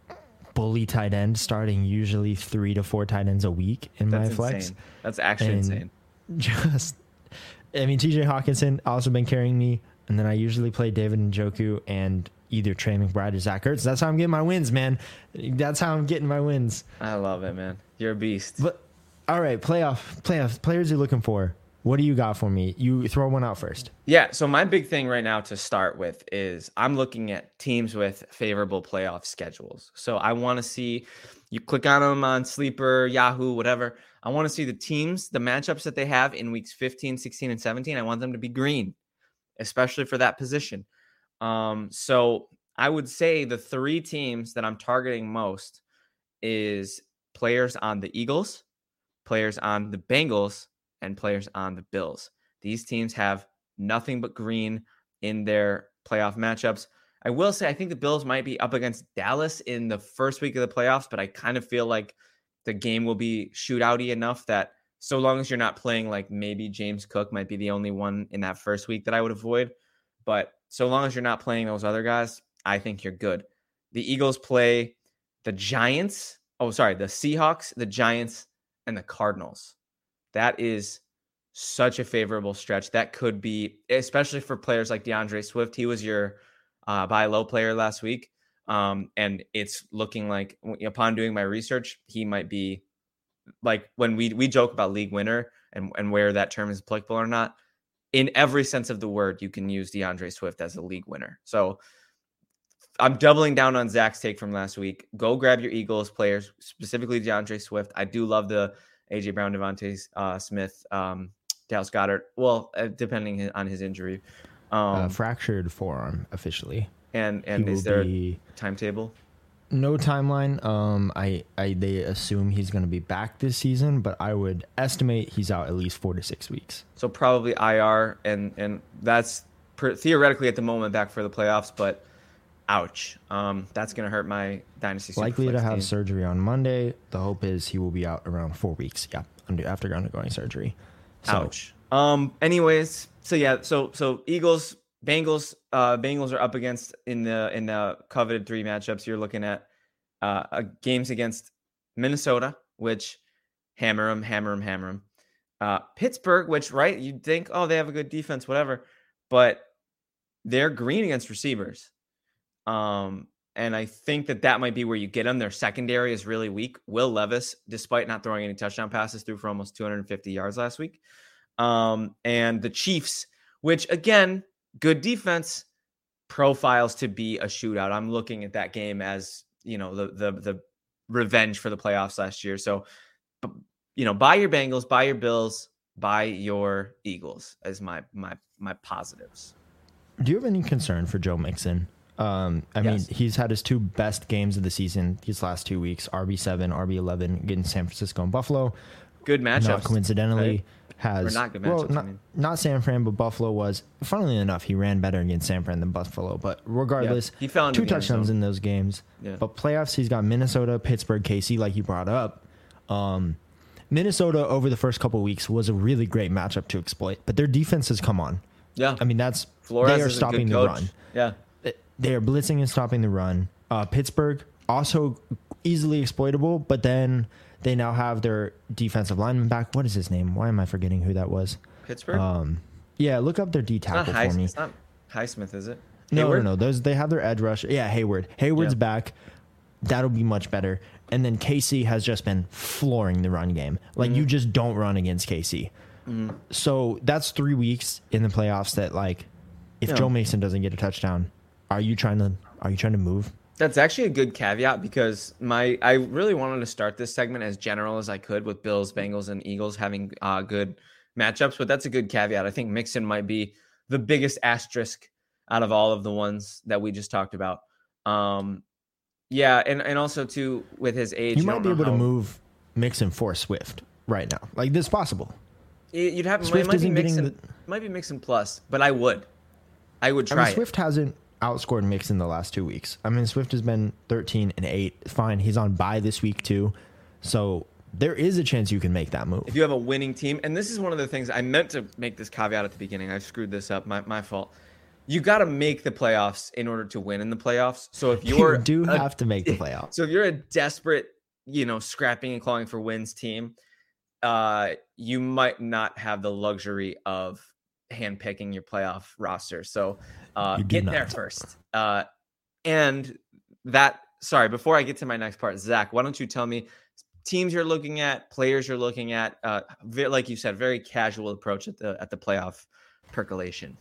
bully tight end, starting usually 3 to 4 tight ends a week in my flex. Insane. That's actually insane. TJ Hawkinson also been carrying me. And then I usually play David Njoku and either Trey McBride or Zach Ertz. That's how I'm getting my wins, man. That's how I'm getting my wins. I love it, man. You're a beast. But all right, playoff players you're looking for. What do you got for me? You throw one out first. Yeah, so my big thing right now to start with is I'm looking at teams with favorable playoff schedules. So I want to see, you click on them on Sleeper, Yahoo, whatever. I want to see the teams, the matchups that they have in weeks 15, 16, and 17. I want them to be green, especially for that position. So I would say the 3 teams that I'm targeting most is players on the Eagles, players on the Bengals, and players on the Bills. These teams have nothing but green in their playoff matchups. I will say, I think the Bills might be up against Dallas in the first week of the playoffs, but I kind of feel like the game will be shootout-y enough that so long as you're not playing, like maybe James Cook might be the only one in that first week that I would avoid. But so long as you're not playing those other guys, I think you're good. The Eagles play the Seahawks, the Giants, and the Cardinals. That is such a favorable stretch. That could be, especially for players like DeAndre Swift. He was your buy low player last week. And it's looking like, upon doing my research, he might be, like, when we joke about league winner and where that term is applicable or not, in every sense of the word, you can use DeAndre Swift as a league winner. So I'm doubling down on Zach's take from last week. Go grab your Eagles players, specifically DeAndre Swift. I do love the AJ Brown, Devontae Smith, Dallas Goedert. Well, depending on his injury, fractured forearm officially. And is there a timetable? No timeline. They assume he's going to be back this season, but I would estimate he's out at least 4 to 6 weeks. So probably IR, and that's theoretically at the moment back for the playoffs, but ouch. That's going to hurt my Dynasty Superflex likely to have team. Surgery on Monday. The hope is he will be out around 4 weeks. Yeah, after undergoing surgery. So. Ouch. Anyways, so Eagles, Bengals are up against in the coveted 3 matchups. You're looking at games against Minnesota, which hammer them. Pittsburgh, which, right, you'd think, oh, they have a good defense, whatever, but they're green against receivers. And I think that might be where you get them. Their secondary is really weak. Will Levis, despite not throwing any touchdown passes, threw for almost 250 yards last week. And the Chiefs, which, again, good defense, profiles to be a shootout. I'm looking at that game as, you know, the revenge for the playoffs last year. So, you know, buy your Bengals, buy your Bills, buy your Eagles as my positives. Do you have any concern for Joe Mixon? I mean, he's had his two best games of the season these last 2 weeks, RB7, RB11, getting San Francisco and Buffalo. Good matchups. Not coincidentally, right? Not San Fran, but Buffalo was. Funnily enough, he ran better against San Fran than Buffalo, but regardless, he found two touchdowns in those games. Yeah. But playoffs, he's got Minnesota, Pittsburgh, KC, like you brought up. Minnesota over the first couple of weeks was a really great matchup to exploit, but their defense has come on. Yeah. I mean, that's Flores, they are stopping the run. Yeah. They are blitzing and stopping the run. Pittsburgh, also easily exploitable, but then they now have their defensive lineman back. What is his name? Why am I forgetting who that was? Pittsburgh? Yeah, look up their D tackle for me. It's not Highsmith, is it? Hayward? No. They have their edge rusher. Yeah, Hayward. Hayward's back. That'll be much better. And then KC has just been flooring the run game. Like, you just don't run against KC. Mm-hmm. So that's 3 weeks in the playoffs that, like, if Joe Mixon doesn't get a touchdown... Are you trying to move? That's actually a good caveat, because I really wanted to start this segment as general as I could with Bills, Bengals, and Eagles having good matchups, but that's a good caveat. I think Mixon might be the biggest asterisk out of all of the ones that we just talked about. And also too, with his age, you might be able to move Mixon for Swift right now. Like, this is possible. You'd have Swift might be Mixon plus, but I would try. I mean, Swift hasn't outscored Mixon the last 2 weeks. I mean, Swift has been 13-8. Fine, he's on bye this week too, so there is a chance you can make that move if you have a winning team. And this is one of the things I meant to make this caveat at the beginning. I screwed this up. My fault. You got to make the playoffs in order to win in the playoffs. So if you have to make the playoffs. So if you're a desperate, you know, scrapping and clawing for wins team, you might not have the luxury of handpicking your playoff roster. So get there first. Before I get to my next part, Zach, why don't you tell me teams you're looking at, players you're looking at, like you said, very casual approach at the playoff percolation.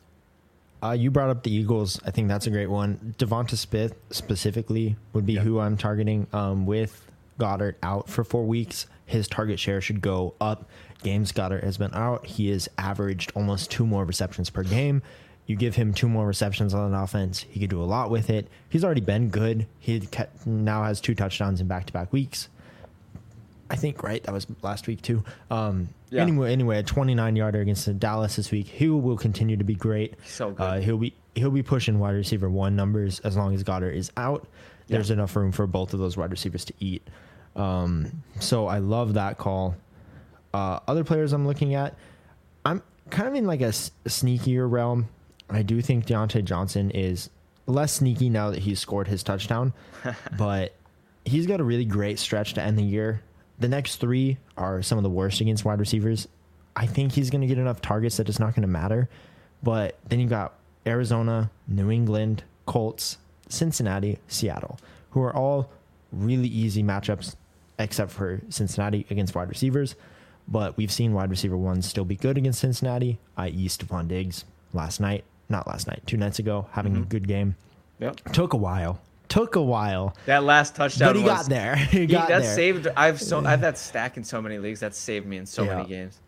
You brought up the Eagles. I think that's a great one. Devonta Smith specifically would be who I'm targeting. With Goddard out for 4 weeks, his target share should go up. James Goddard has been out. He has averaged almost two more receptions per game. You give him two more receptions on an offense, he could do a lot with it. He's already been good. He now has two touchdowns in back-to-back weeks. I think, right? That was last week, too. Anyway, a 29-yarder against the Dallas this week. He will continue to be great. So good. He'll be pushing wide receiver one numbers as long as Goddard is out. There's enough room for both of those wide receivers to eat. So I love that call. Other players I'm looking at, I'm kind of in like a sneakier realm. I do think Deontay Johnson is less sneaky now that he's scored his touchdown, but he's got a really great stretch to end the year. The next three are some of the worst against wide receivers. I think he's going to get enough targets that it's not going to matter. But then you've got Arizona, New England, Colts, Cincinnati, Seattle, who are all really easy matchups except for Cincinnati against wide receivers. But we've seen wide receiver ones still be good against Cincinnati, i.e. Stephon Diggs two nights ago, having a good game. Yep. Took a while. That last touchdown, but got there. He got there. Saved. I've that stack in so many leagues. That's saved me in so many games.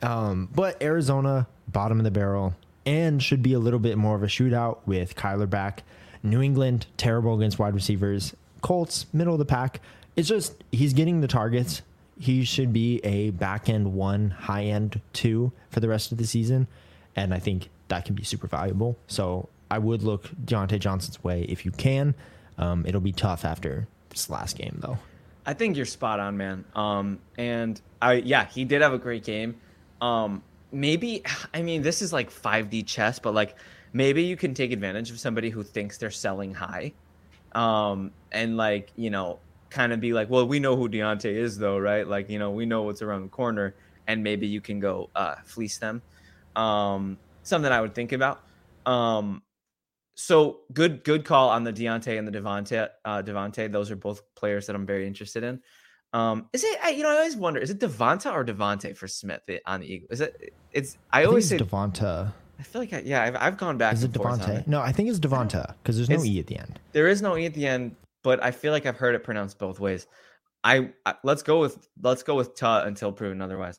But Arizona, bottom of the barrel, and should be a little bit more of a shootout with Kyler back. New England, terrible against wide receivers. Colts, middle of the pack. It's just he's getting the targets. He should be a back-end one, high-end two for the rest of the season, and I think that can be super valuable. So I would look Deontay Johnson's way if you can. It'll be tough after this last game, though. I think you're spot on, man. He did have a great game. This is like 5D chess, but like maybe you can take advantage of somebody who thinks they're selling high And like, you know, kind of be like, well, we know who Deontay is though, right? Like, you know, we know what's around the corner, and maybe you can go fleece them. Something I would think about. So good call on the Deontay and the Devontae. Those are both players that I'm very interested in. I always wonder, is it Devonta or Devontae for Smith on the Eagles? I always say Devonta. I feel like I've gone back. Is it Devontae? No, I think it's Devonta because there's no E at the end. There is no E at the end, but I feel like I've heard it pronounced both ways. Let's go with Ta until proven otherwise.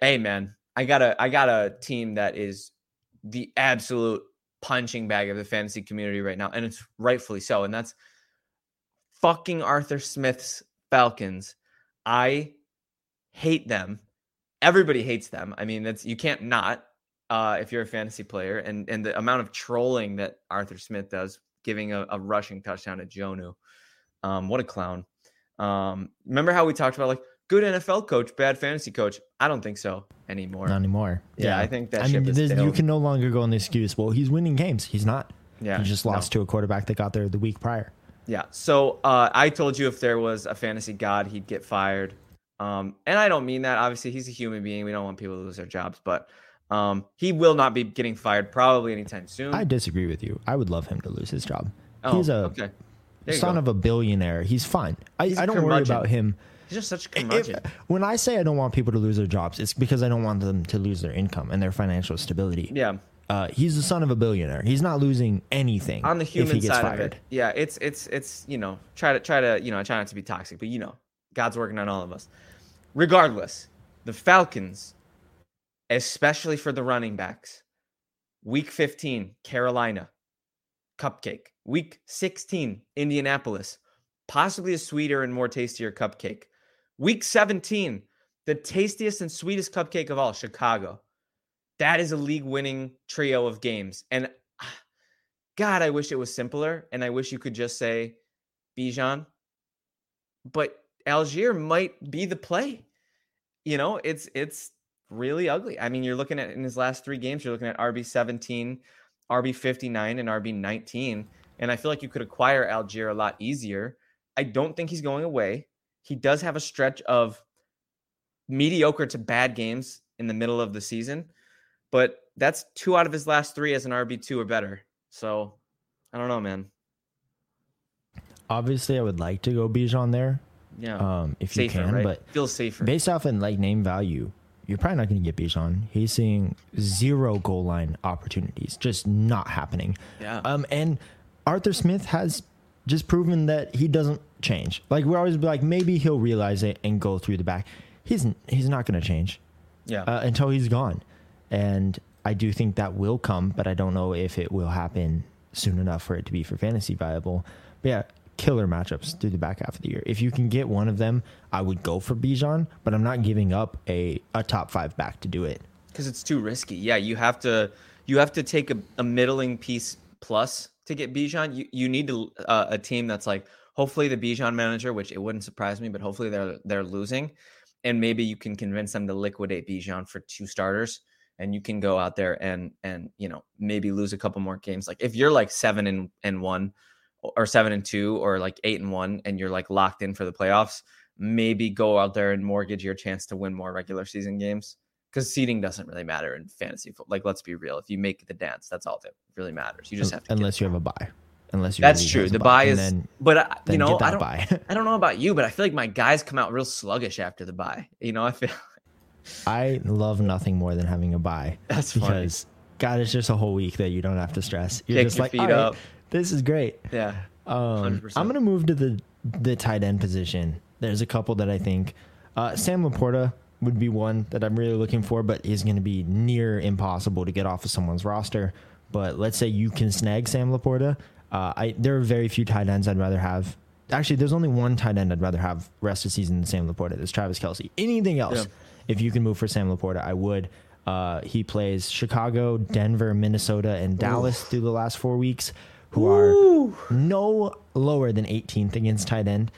Hey man, I got a team that is the absolute punching bag of the fantasy community right now, and it's rightfully so. And that's fucking Arthur Smith's Falcons. I hate them. Everybody hates them. I mean, that's, you can't not if you're a fantasy player, and the amount of trolling that Arthur Smith does, giving a rushing touchdown to Jonu. What a clown. Remember how we talked about, like, good NFL coach, bad fantasy coach? I don't think so anymore. Not anymore. Yeah, I think that ship is down. You can no longer go on the excuse, well, he's winning games. He's not. Yeah, he just lost to a quarterback that got there the week prior. Yeah, so I told you if there was a fantasy god, he'd get fired. And I don't mean that. Obviously, he's a human being. We don't want people to lose their jobs, but he will not be getting fired probably anytime soon. I disagree with you. I would love him to lose his job. Oh, he's a son of a billionaire. He's fine. I don't worry about him. He's just such a curmudgeon. When I say I don't want people to lose their jobs, it's because I don't want them to lose their income and their financial stability. Yeah. He's the son of a billionaire. He's not losing anything on the human side of it. Yeah, it's I try not to be toxic, but God's working on all of us. Regardless, the Falcons, especially for the running backs, week 15, Carolina, cupcake. Week 16, Indianapolis, possibly a sweeter and more tastier cupcake. Week 17, the tastiest and sweetest cupcake of all, Chicago. That is a league-winning trio of games. And, God, I wish it was simpler, and I wish you could just say Bijan. But Algier might be the play. It's really ugly. I mean, you're looking at, in his last three games, you're looking at RB17, RB59, and RB19. And I feel like you could acquire Algier a lot easier. I don't think he's going away. He does have a stretch of mediocre to bad games in the middle of the season, but that's 2 out of his last 3 as an RB2 or better. So I don't know, man. Obviously I would like to go Bijan there. Yeah. If safer, you can, right? But feels safer based off in like name value. You're probably not going to get Bijan. He's seeing 0 goal line opportunities, just not happening. Yeah. And Arthur Smith has just proven that he doesn't change. Like, we're always like, maybe he'll realize it and go through the back. He's not going to change. Yeah. Until he's gone. And I do think that will come, but I don't know if it will happen soon enough for it to be for fantasy viable. But yeah, killer matchups through the back half of the year. If you can get one of them, I would go for Bijan, but I'm not giving up a top 5 back to do it because it's too risky. Yeah, you have to take a middling piece plus to get Bijan. You need to, a team that's like, hopefully the Bijan manager, which it wouldn't surprise me, but hopefully they're losing, and maybe you can convince them to liquidate Bijan for 2 starters, and you can go out there and maybe lose a couple more games. Like if you're like 7-1. Or 7-2 or like 8-1, and you're like locked in for the playoffs, maybe go out there and mortgage your chance to win more regular season games, because seeding doesn't really matter in fantasy football. Like, let's be real. If you make the dance, that's all that really matters. You just have to, unless you have a bye. Unless you that's true. The bye is, then, but I don't know about you, but I feel like my guys come out real sluggish after the bye. I feel I love nothing more than having a bye. That's because funny. God, it's just a whole week that you don't have to stress. You're Kick just your like feet all up. Right, this is great. Yeah. 100%. I'm going to move to the tight end position. There's a couple that I think Sam Laporta would be one that I'm really looking for, but is going to be near impossible to get off of someone's roster. But let's say you can snag Sam Laporta. There are very few tight ends I'd rather have. Actually, there's only one tight end I'd rather have rest of the season than Sam Laporta. That's Travis Kelce. Anything else, if you can move for Sam Laporta, I would. He plays Chicago, Denver, Minnesota, and Dallas through the last 4 weeks. Who are no lower than 18th against tight end.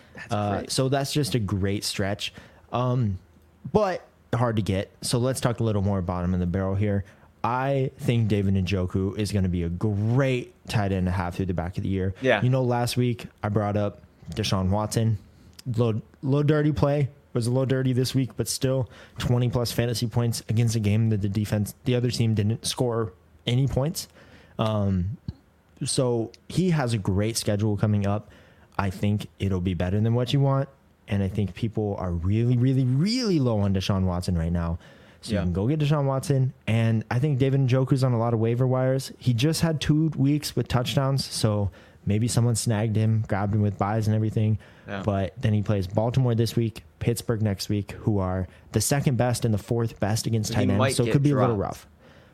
So that's just a great stretch, but hard to get. So let's talk a little more bottom of the barrel here. I think David Njoku is going to be a great tight end to have through the back of the year. Yeah. You know, last week I brought up Deshaun Watson. Low dirty play. Was a little dirty this week, but still 20 plus fantasy points against a game that the other team didn't score any points. So he has a great schedule coming up. I think it'll be better than what you want. And I think people are really, really, really low on Deshaun Watson right now. So yeah. You can go get Deshaun Watson. And I think David Njoku's on a lot of waiver wires. He just had 2 weeks with touchdowns. So maybe someone snagged him, grabbed him with buys and everything. Yeah. But then he plays Baltimore this week, Pittsburgh next week, who are the second best and the fourth best against tight ends. So it could be a little rough.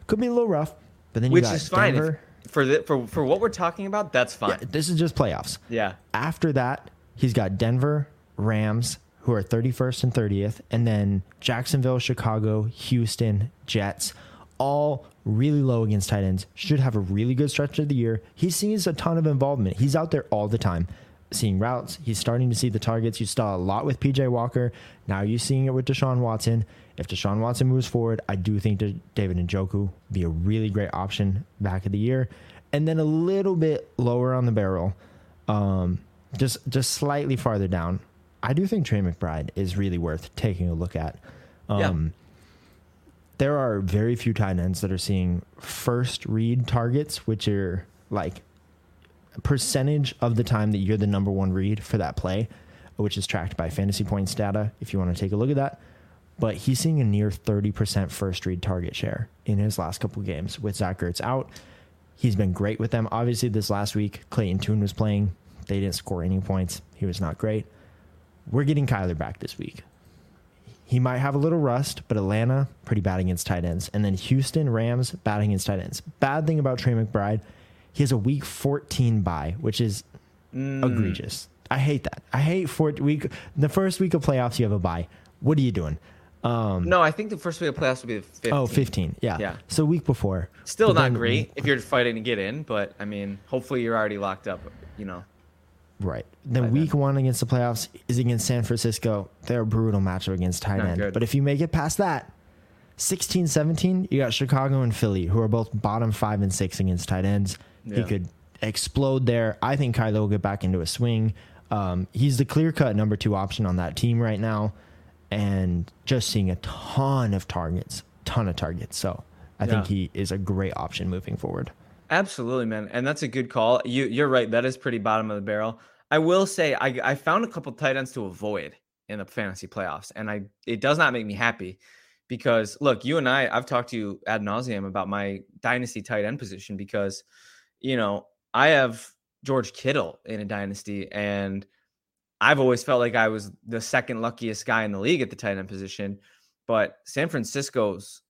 Could be a little rough. But then you got Denver. For what we're talking about, that's fine. Yeah, this is just playoffs. Yeah. After that, he's got Denver, Rams, who are 31st and 30th, and then Jacksonville, Chicago, Houston, Jets, all really low against tight ends. Should have a really good stretch of the year. He sees a ton of involvement. He's out there all the time seeing routes. He's starting to see the targets. You saw a lot with PJ Walker. Now you're seeing it with Deshaun Watson. If Deshaun Watson moves forward, I do think David Njoku would be a really great option back of the year. And then a little bit lower on the barrel, just slightly farther down. I do think Trey McBride is really worth taking a look at. There are very few tight ends that are seeing first read targets, which are like a percentage of the time that you're the number one read for that play, which is tracked by fantasy points data, if you want to take a look at that. But he's seeing a near 30% first read target share in his last couple games with Zach Ertz out. He's been great with them. Obviously, this last week, Clayton Tune was playing. They didn't score any points. He was not great. We're getting Kyler back this week. He might have a little rust, but Atlanta, pretty bad against tight ends. And then Houston, Rams, bad against tight ends. Bad thing about Trey McBride, he has a week 14 bye, which is egregious. I hate that. I hate the first week of playoffs, you have a bye. What are you doing? No, I think the first week of playoffs would be the 15th. Oh, 15, yeah. So week before. Still not great if you're fighting to get in, but, I mean, hopefully you're already locked up, you know. Right. Then week one against the playoffs is against San Francisco. They're a brutal matchup against tight end. Good. But if you make it past that, 16-17, you got Chicago and Philly, who are both bottom 5 and 6 against tight ends. Yeah. He could explode there. I think Kyler will get back into a swing. He's the clear-cut number 2 option on that team right now, and just seeing a ton of targets. So I think he is a great option moving forward. Absolutely, man. And that's a good call. You're right. That is pretty bottom of the barrel. I will say I found a couple tight ends to avoid in the fantasy playoffs, and it does not make me happy because, look, you and I've talked to you ad nauseum about my dynasty tight end position because, you know, I have George Kittle in a dynasty, and I've always felt like I was the second luckiest guy in the league at the tight end position, but San Francisco's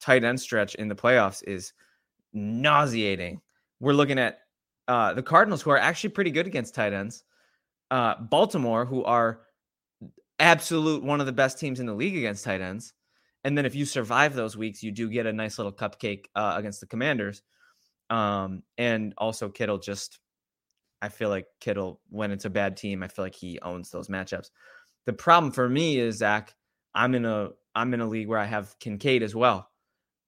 tight end stretch in the playoffs is nauseating. We're looking at the Cardinals, who are actually pretty good against tight ends, Baltimore, who are absolute one of the best teams in the league against tight ends, and then if you survive those weeks, you do get a nice little cupcake against the Commanders, and also Kittle just. I feel like Kittle, when it's a bad team, I feel like he owns those matchups. The problem for me is, Zach, I'm in a league where I have Kincaid as well.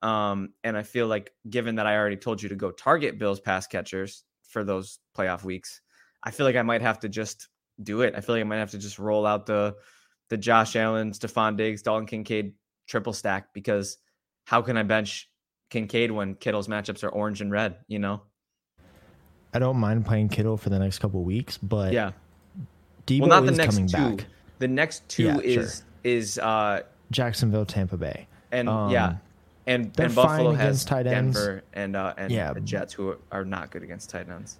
And I feel like, given that I already told you to go target Bills pass catchers for those playoff weeks, I feel like I might have to just do it. I feel like I might have to just roll out the Josh Allen, Stephon Diggs, Dalton Kincaid triple stack, because how can I bench Kincaid when Kittle's matchups are orange and red, you know? I don't mind playing Kittle for the next couple of weeks, but Debo is coming back. The next two is Jacksonville, Tampa Bay, and and Buffalo has tight ends. Denver and the Jets, who are not good against tight ends.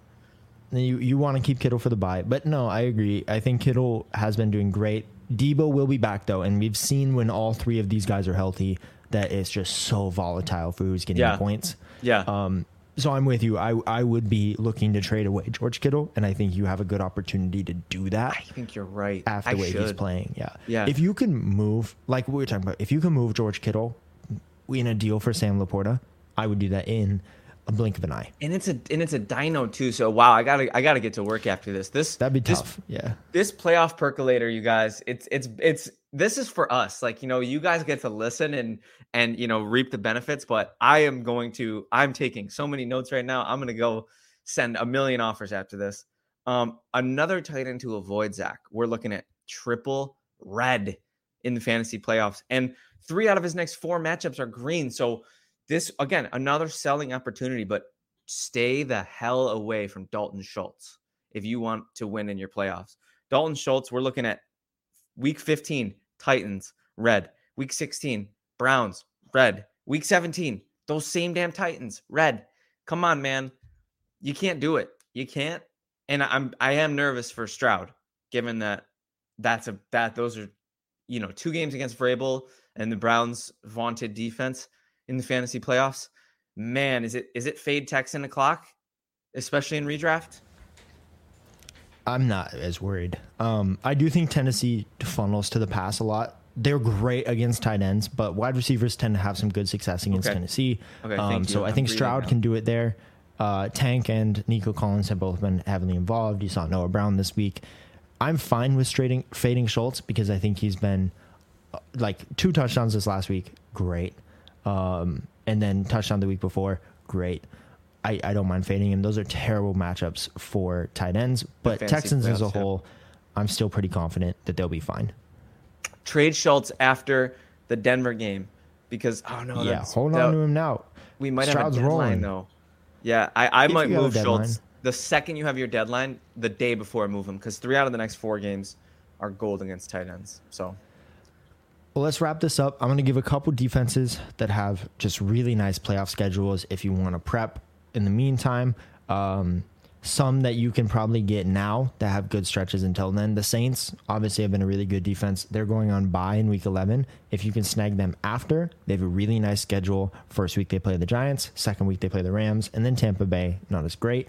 You want to keep Kittle for the bye, but no, I agree. I think Kittle has been doing great. Debo will be back though, and we've seen when all three of these guys are healthy that it's just so volatile for who's getting points. Yeah. So I'm with you. I would be looking to trade away George Kittle, and I think you have a good opportunity to do that. I think you're right. After the way he's playing, yeah. If you can move, like we were talking about, if you can move George Kittle in a deal for Sam Laporta, I would do that in a blink of an eye. And it's a dyno too. So wow, I gotta get to work after this. That'd be tough. Yeah. This playoff percolator, you guys, this is for us. Like, you know, you guys get to listen and you know, reap the benefits, but I'm taking so many notes right now. I'm going to go send a million offers after this. Another tight end to avoid, Zach. We're looking at triple red in the fantasy playoffs, and 3 out of his next 4 matchups are green. So this, again, another selling opportunity, but stay the hell away from Dalton Schultz if you want to win in your playoffs. Dalton Schultz, we're looking at week 15, Titans, red. Week 16, Browns, red. Week 17, those same damn Titans, red. Come on, man. You can't do it. You can't. And I am nervous for Stroud, given that those are, you know, 2 games against Vrabel and the Browns' vaunted defense in the fantasy playoffs. Man, is it fade Texan o'clock, especially in redraft? I'm not as worried. I do think Tennessee funnels to the pass a lot. They're great against tight ends, but wide receivers tend to have some good success against Tennessee. Okay, so I think Stroud can do it there. Tank and Nico Collins have both been heavily involved. You saw Noah Brown this week. I'm fine with fading Schultz because I think he's been like 2 touchdowns this last week. Great. And then touchdown the week before. Great. I don't mind fading him. Those are terrible matchups for tight ends, but Texans as a whole, I'm still pretty confident that they'll be fine. Trade Schultz after the Denver game because, oh no. Yeah, hold on to him now. We might Stroud's have a deadline rolling. Though. Yeah, I might move Schultz. The second you have your deadline, the day before I move him, because 3 out of the next 4 games are gold against tight ends. So, well, let's wrap this up. I'm going to give a couple defenses that have just really nice playoff schedules if you want to prep. In the meantime, some that you can probably get now that have good stretches until then. The Saints obviously have been a really good defense. They're going on bye in week 11. If you can snag them after, they have a really nice schedule. First week they play the Giants, second week they play the Rams, and then Tampa Bay, not as great.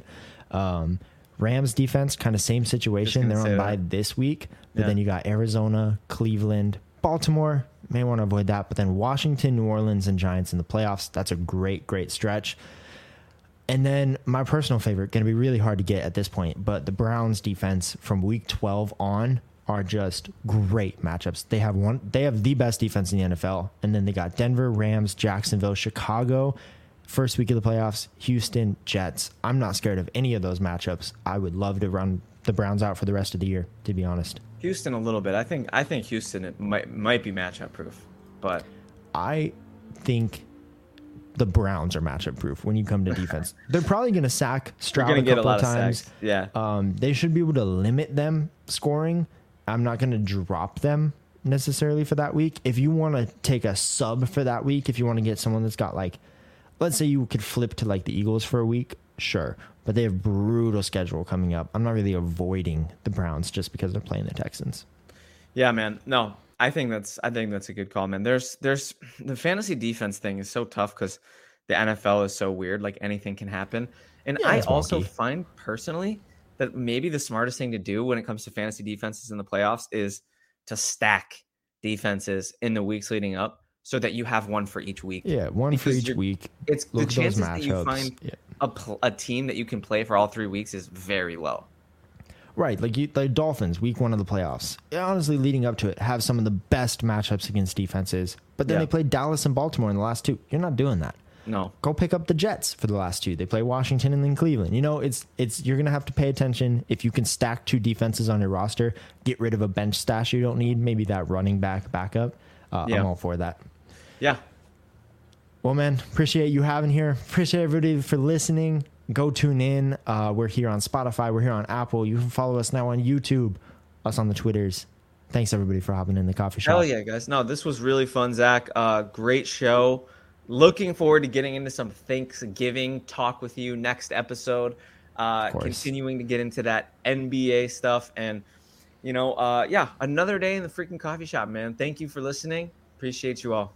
Rams defense, kind of same situation. They're on bye this week, but then you got Arizona, Cleveland, Baltimore. May want to avoid that, but then Washington, New Orleans, and Giants in the playoffs. That's a great, great stretch. And then my personal favorite, going to be really hard to get at this point, but the Browns defense from week 12 on are just great matchups. They have the best defense in the NFL. And then they got Denver, Rams, Jacksonville, Chicago, first week of the playoffs, Houston, Jets. I'm not scared of any of those matchups. I would love to run the Browns out for the rest of the year, to be honest. Houston a little bit. I think Houston it might be matchup proof, but I think the Browns are matchup proof when you come to defense. They're probably going to sack Stroud a couple of times. Yeah. They should be able to limit them scoring. I'm not going to drop them necessarily for that week. If you want to take a sub for that week, if you want to get someone that's got like, let's say you could flip to like the Eagles for a week. Sure. But they have brutal schedule coming up. I'm not really avoiding the Browns just because they're playing the Texans. Yeah, man. No, I think that's a good call, man. There's the fantasy defense thing is so tough because the NFL is so weird. Like anything can happen. And yeah, I also find personally that maybe the smartest thing to do when it comes to fantasy defenses in the playoffs is to stack defenses in the weeks leading up so that you have one for each week. Yeah, one because for each week. It's the chances that you find a team that you can play for all 3 weeks is very low. Right, like Dolphins, week 1 of the playoffs. Honestly, leading up to it, have some of the best matchups against defenses. But then they played Dallas and Baltimore in the last 2. You're not doing that. No. Go pick up the Jets for the last 2. They play Washington and then Cleveland. You know, it's you're going to have to pay attention. If you can stack 2 defenses on your roster, get rid of a bench stash you don't need, maybe that running back backup. I'm all for that. Yeah. Well, man, appreciate you having here. Appreciate everybody for listening. Go tune in. We're here on Spotify. We're here on Apple. You can follow us now on YouTube, us on the Twitters. Thanks, everybody, for hopping in the coffee shop. Hell yeah, guys. No, this was really fun, Zach. Great show. Looking forward to getting into some Thanksgiving talk with you next episode. Continuing to get into that NBA stuff. And, you know, another day in the freaking coffee shop, man. Thank you for listening. Appreciate you all.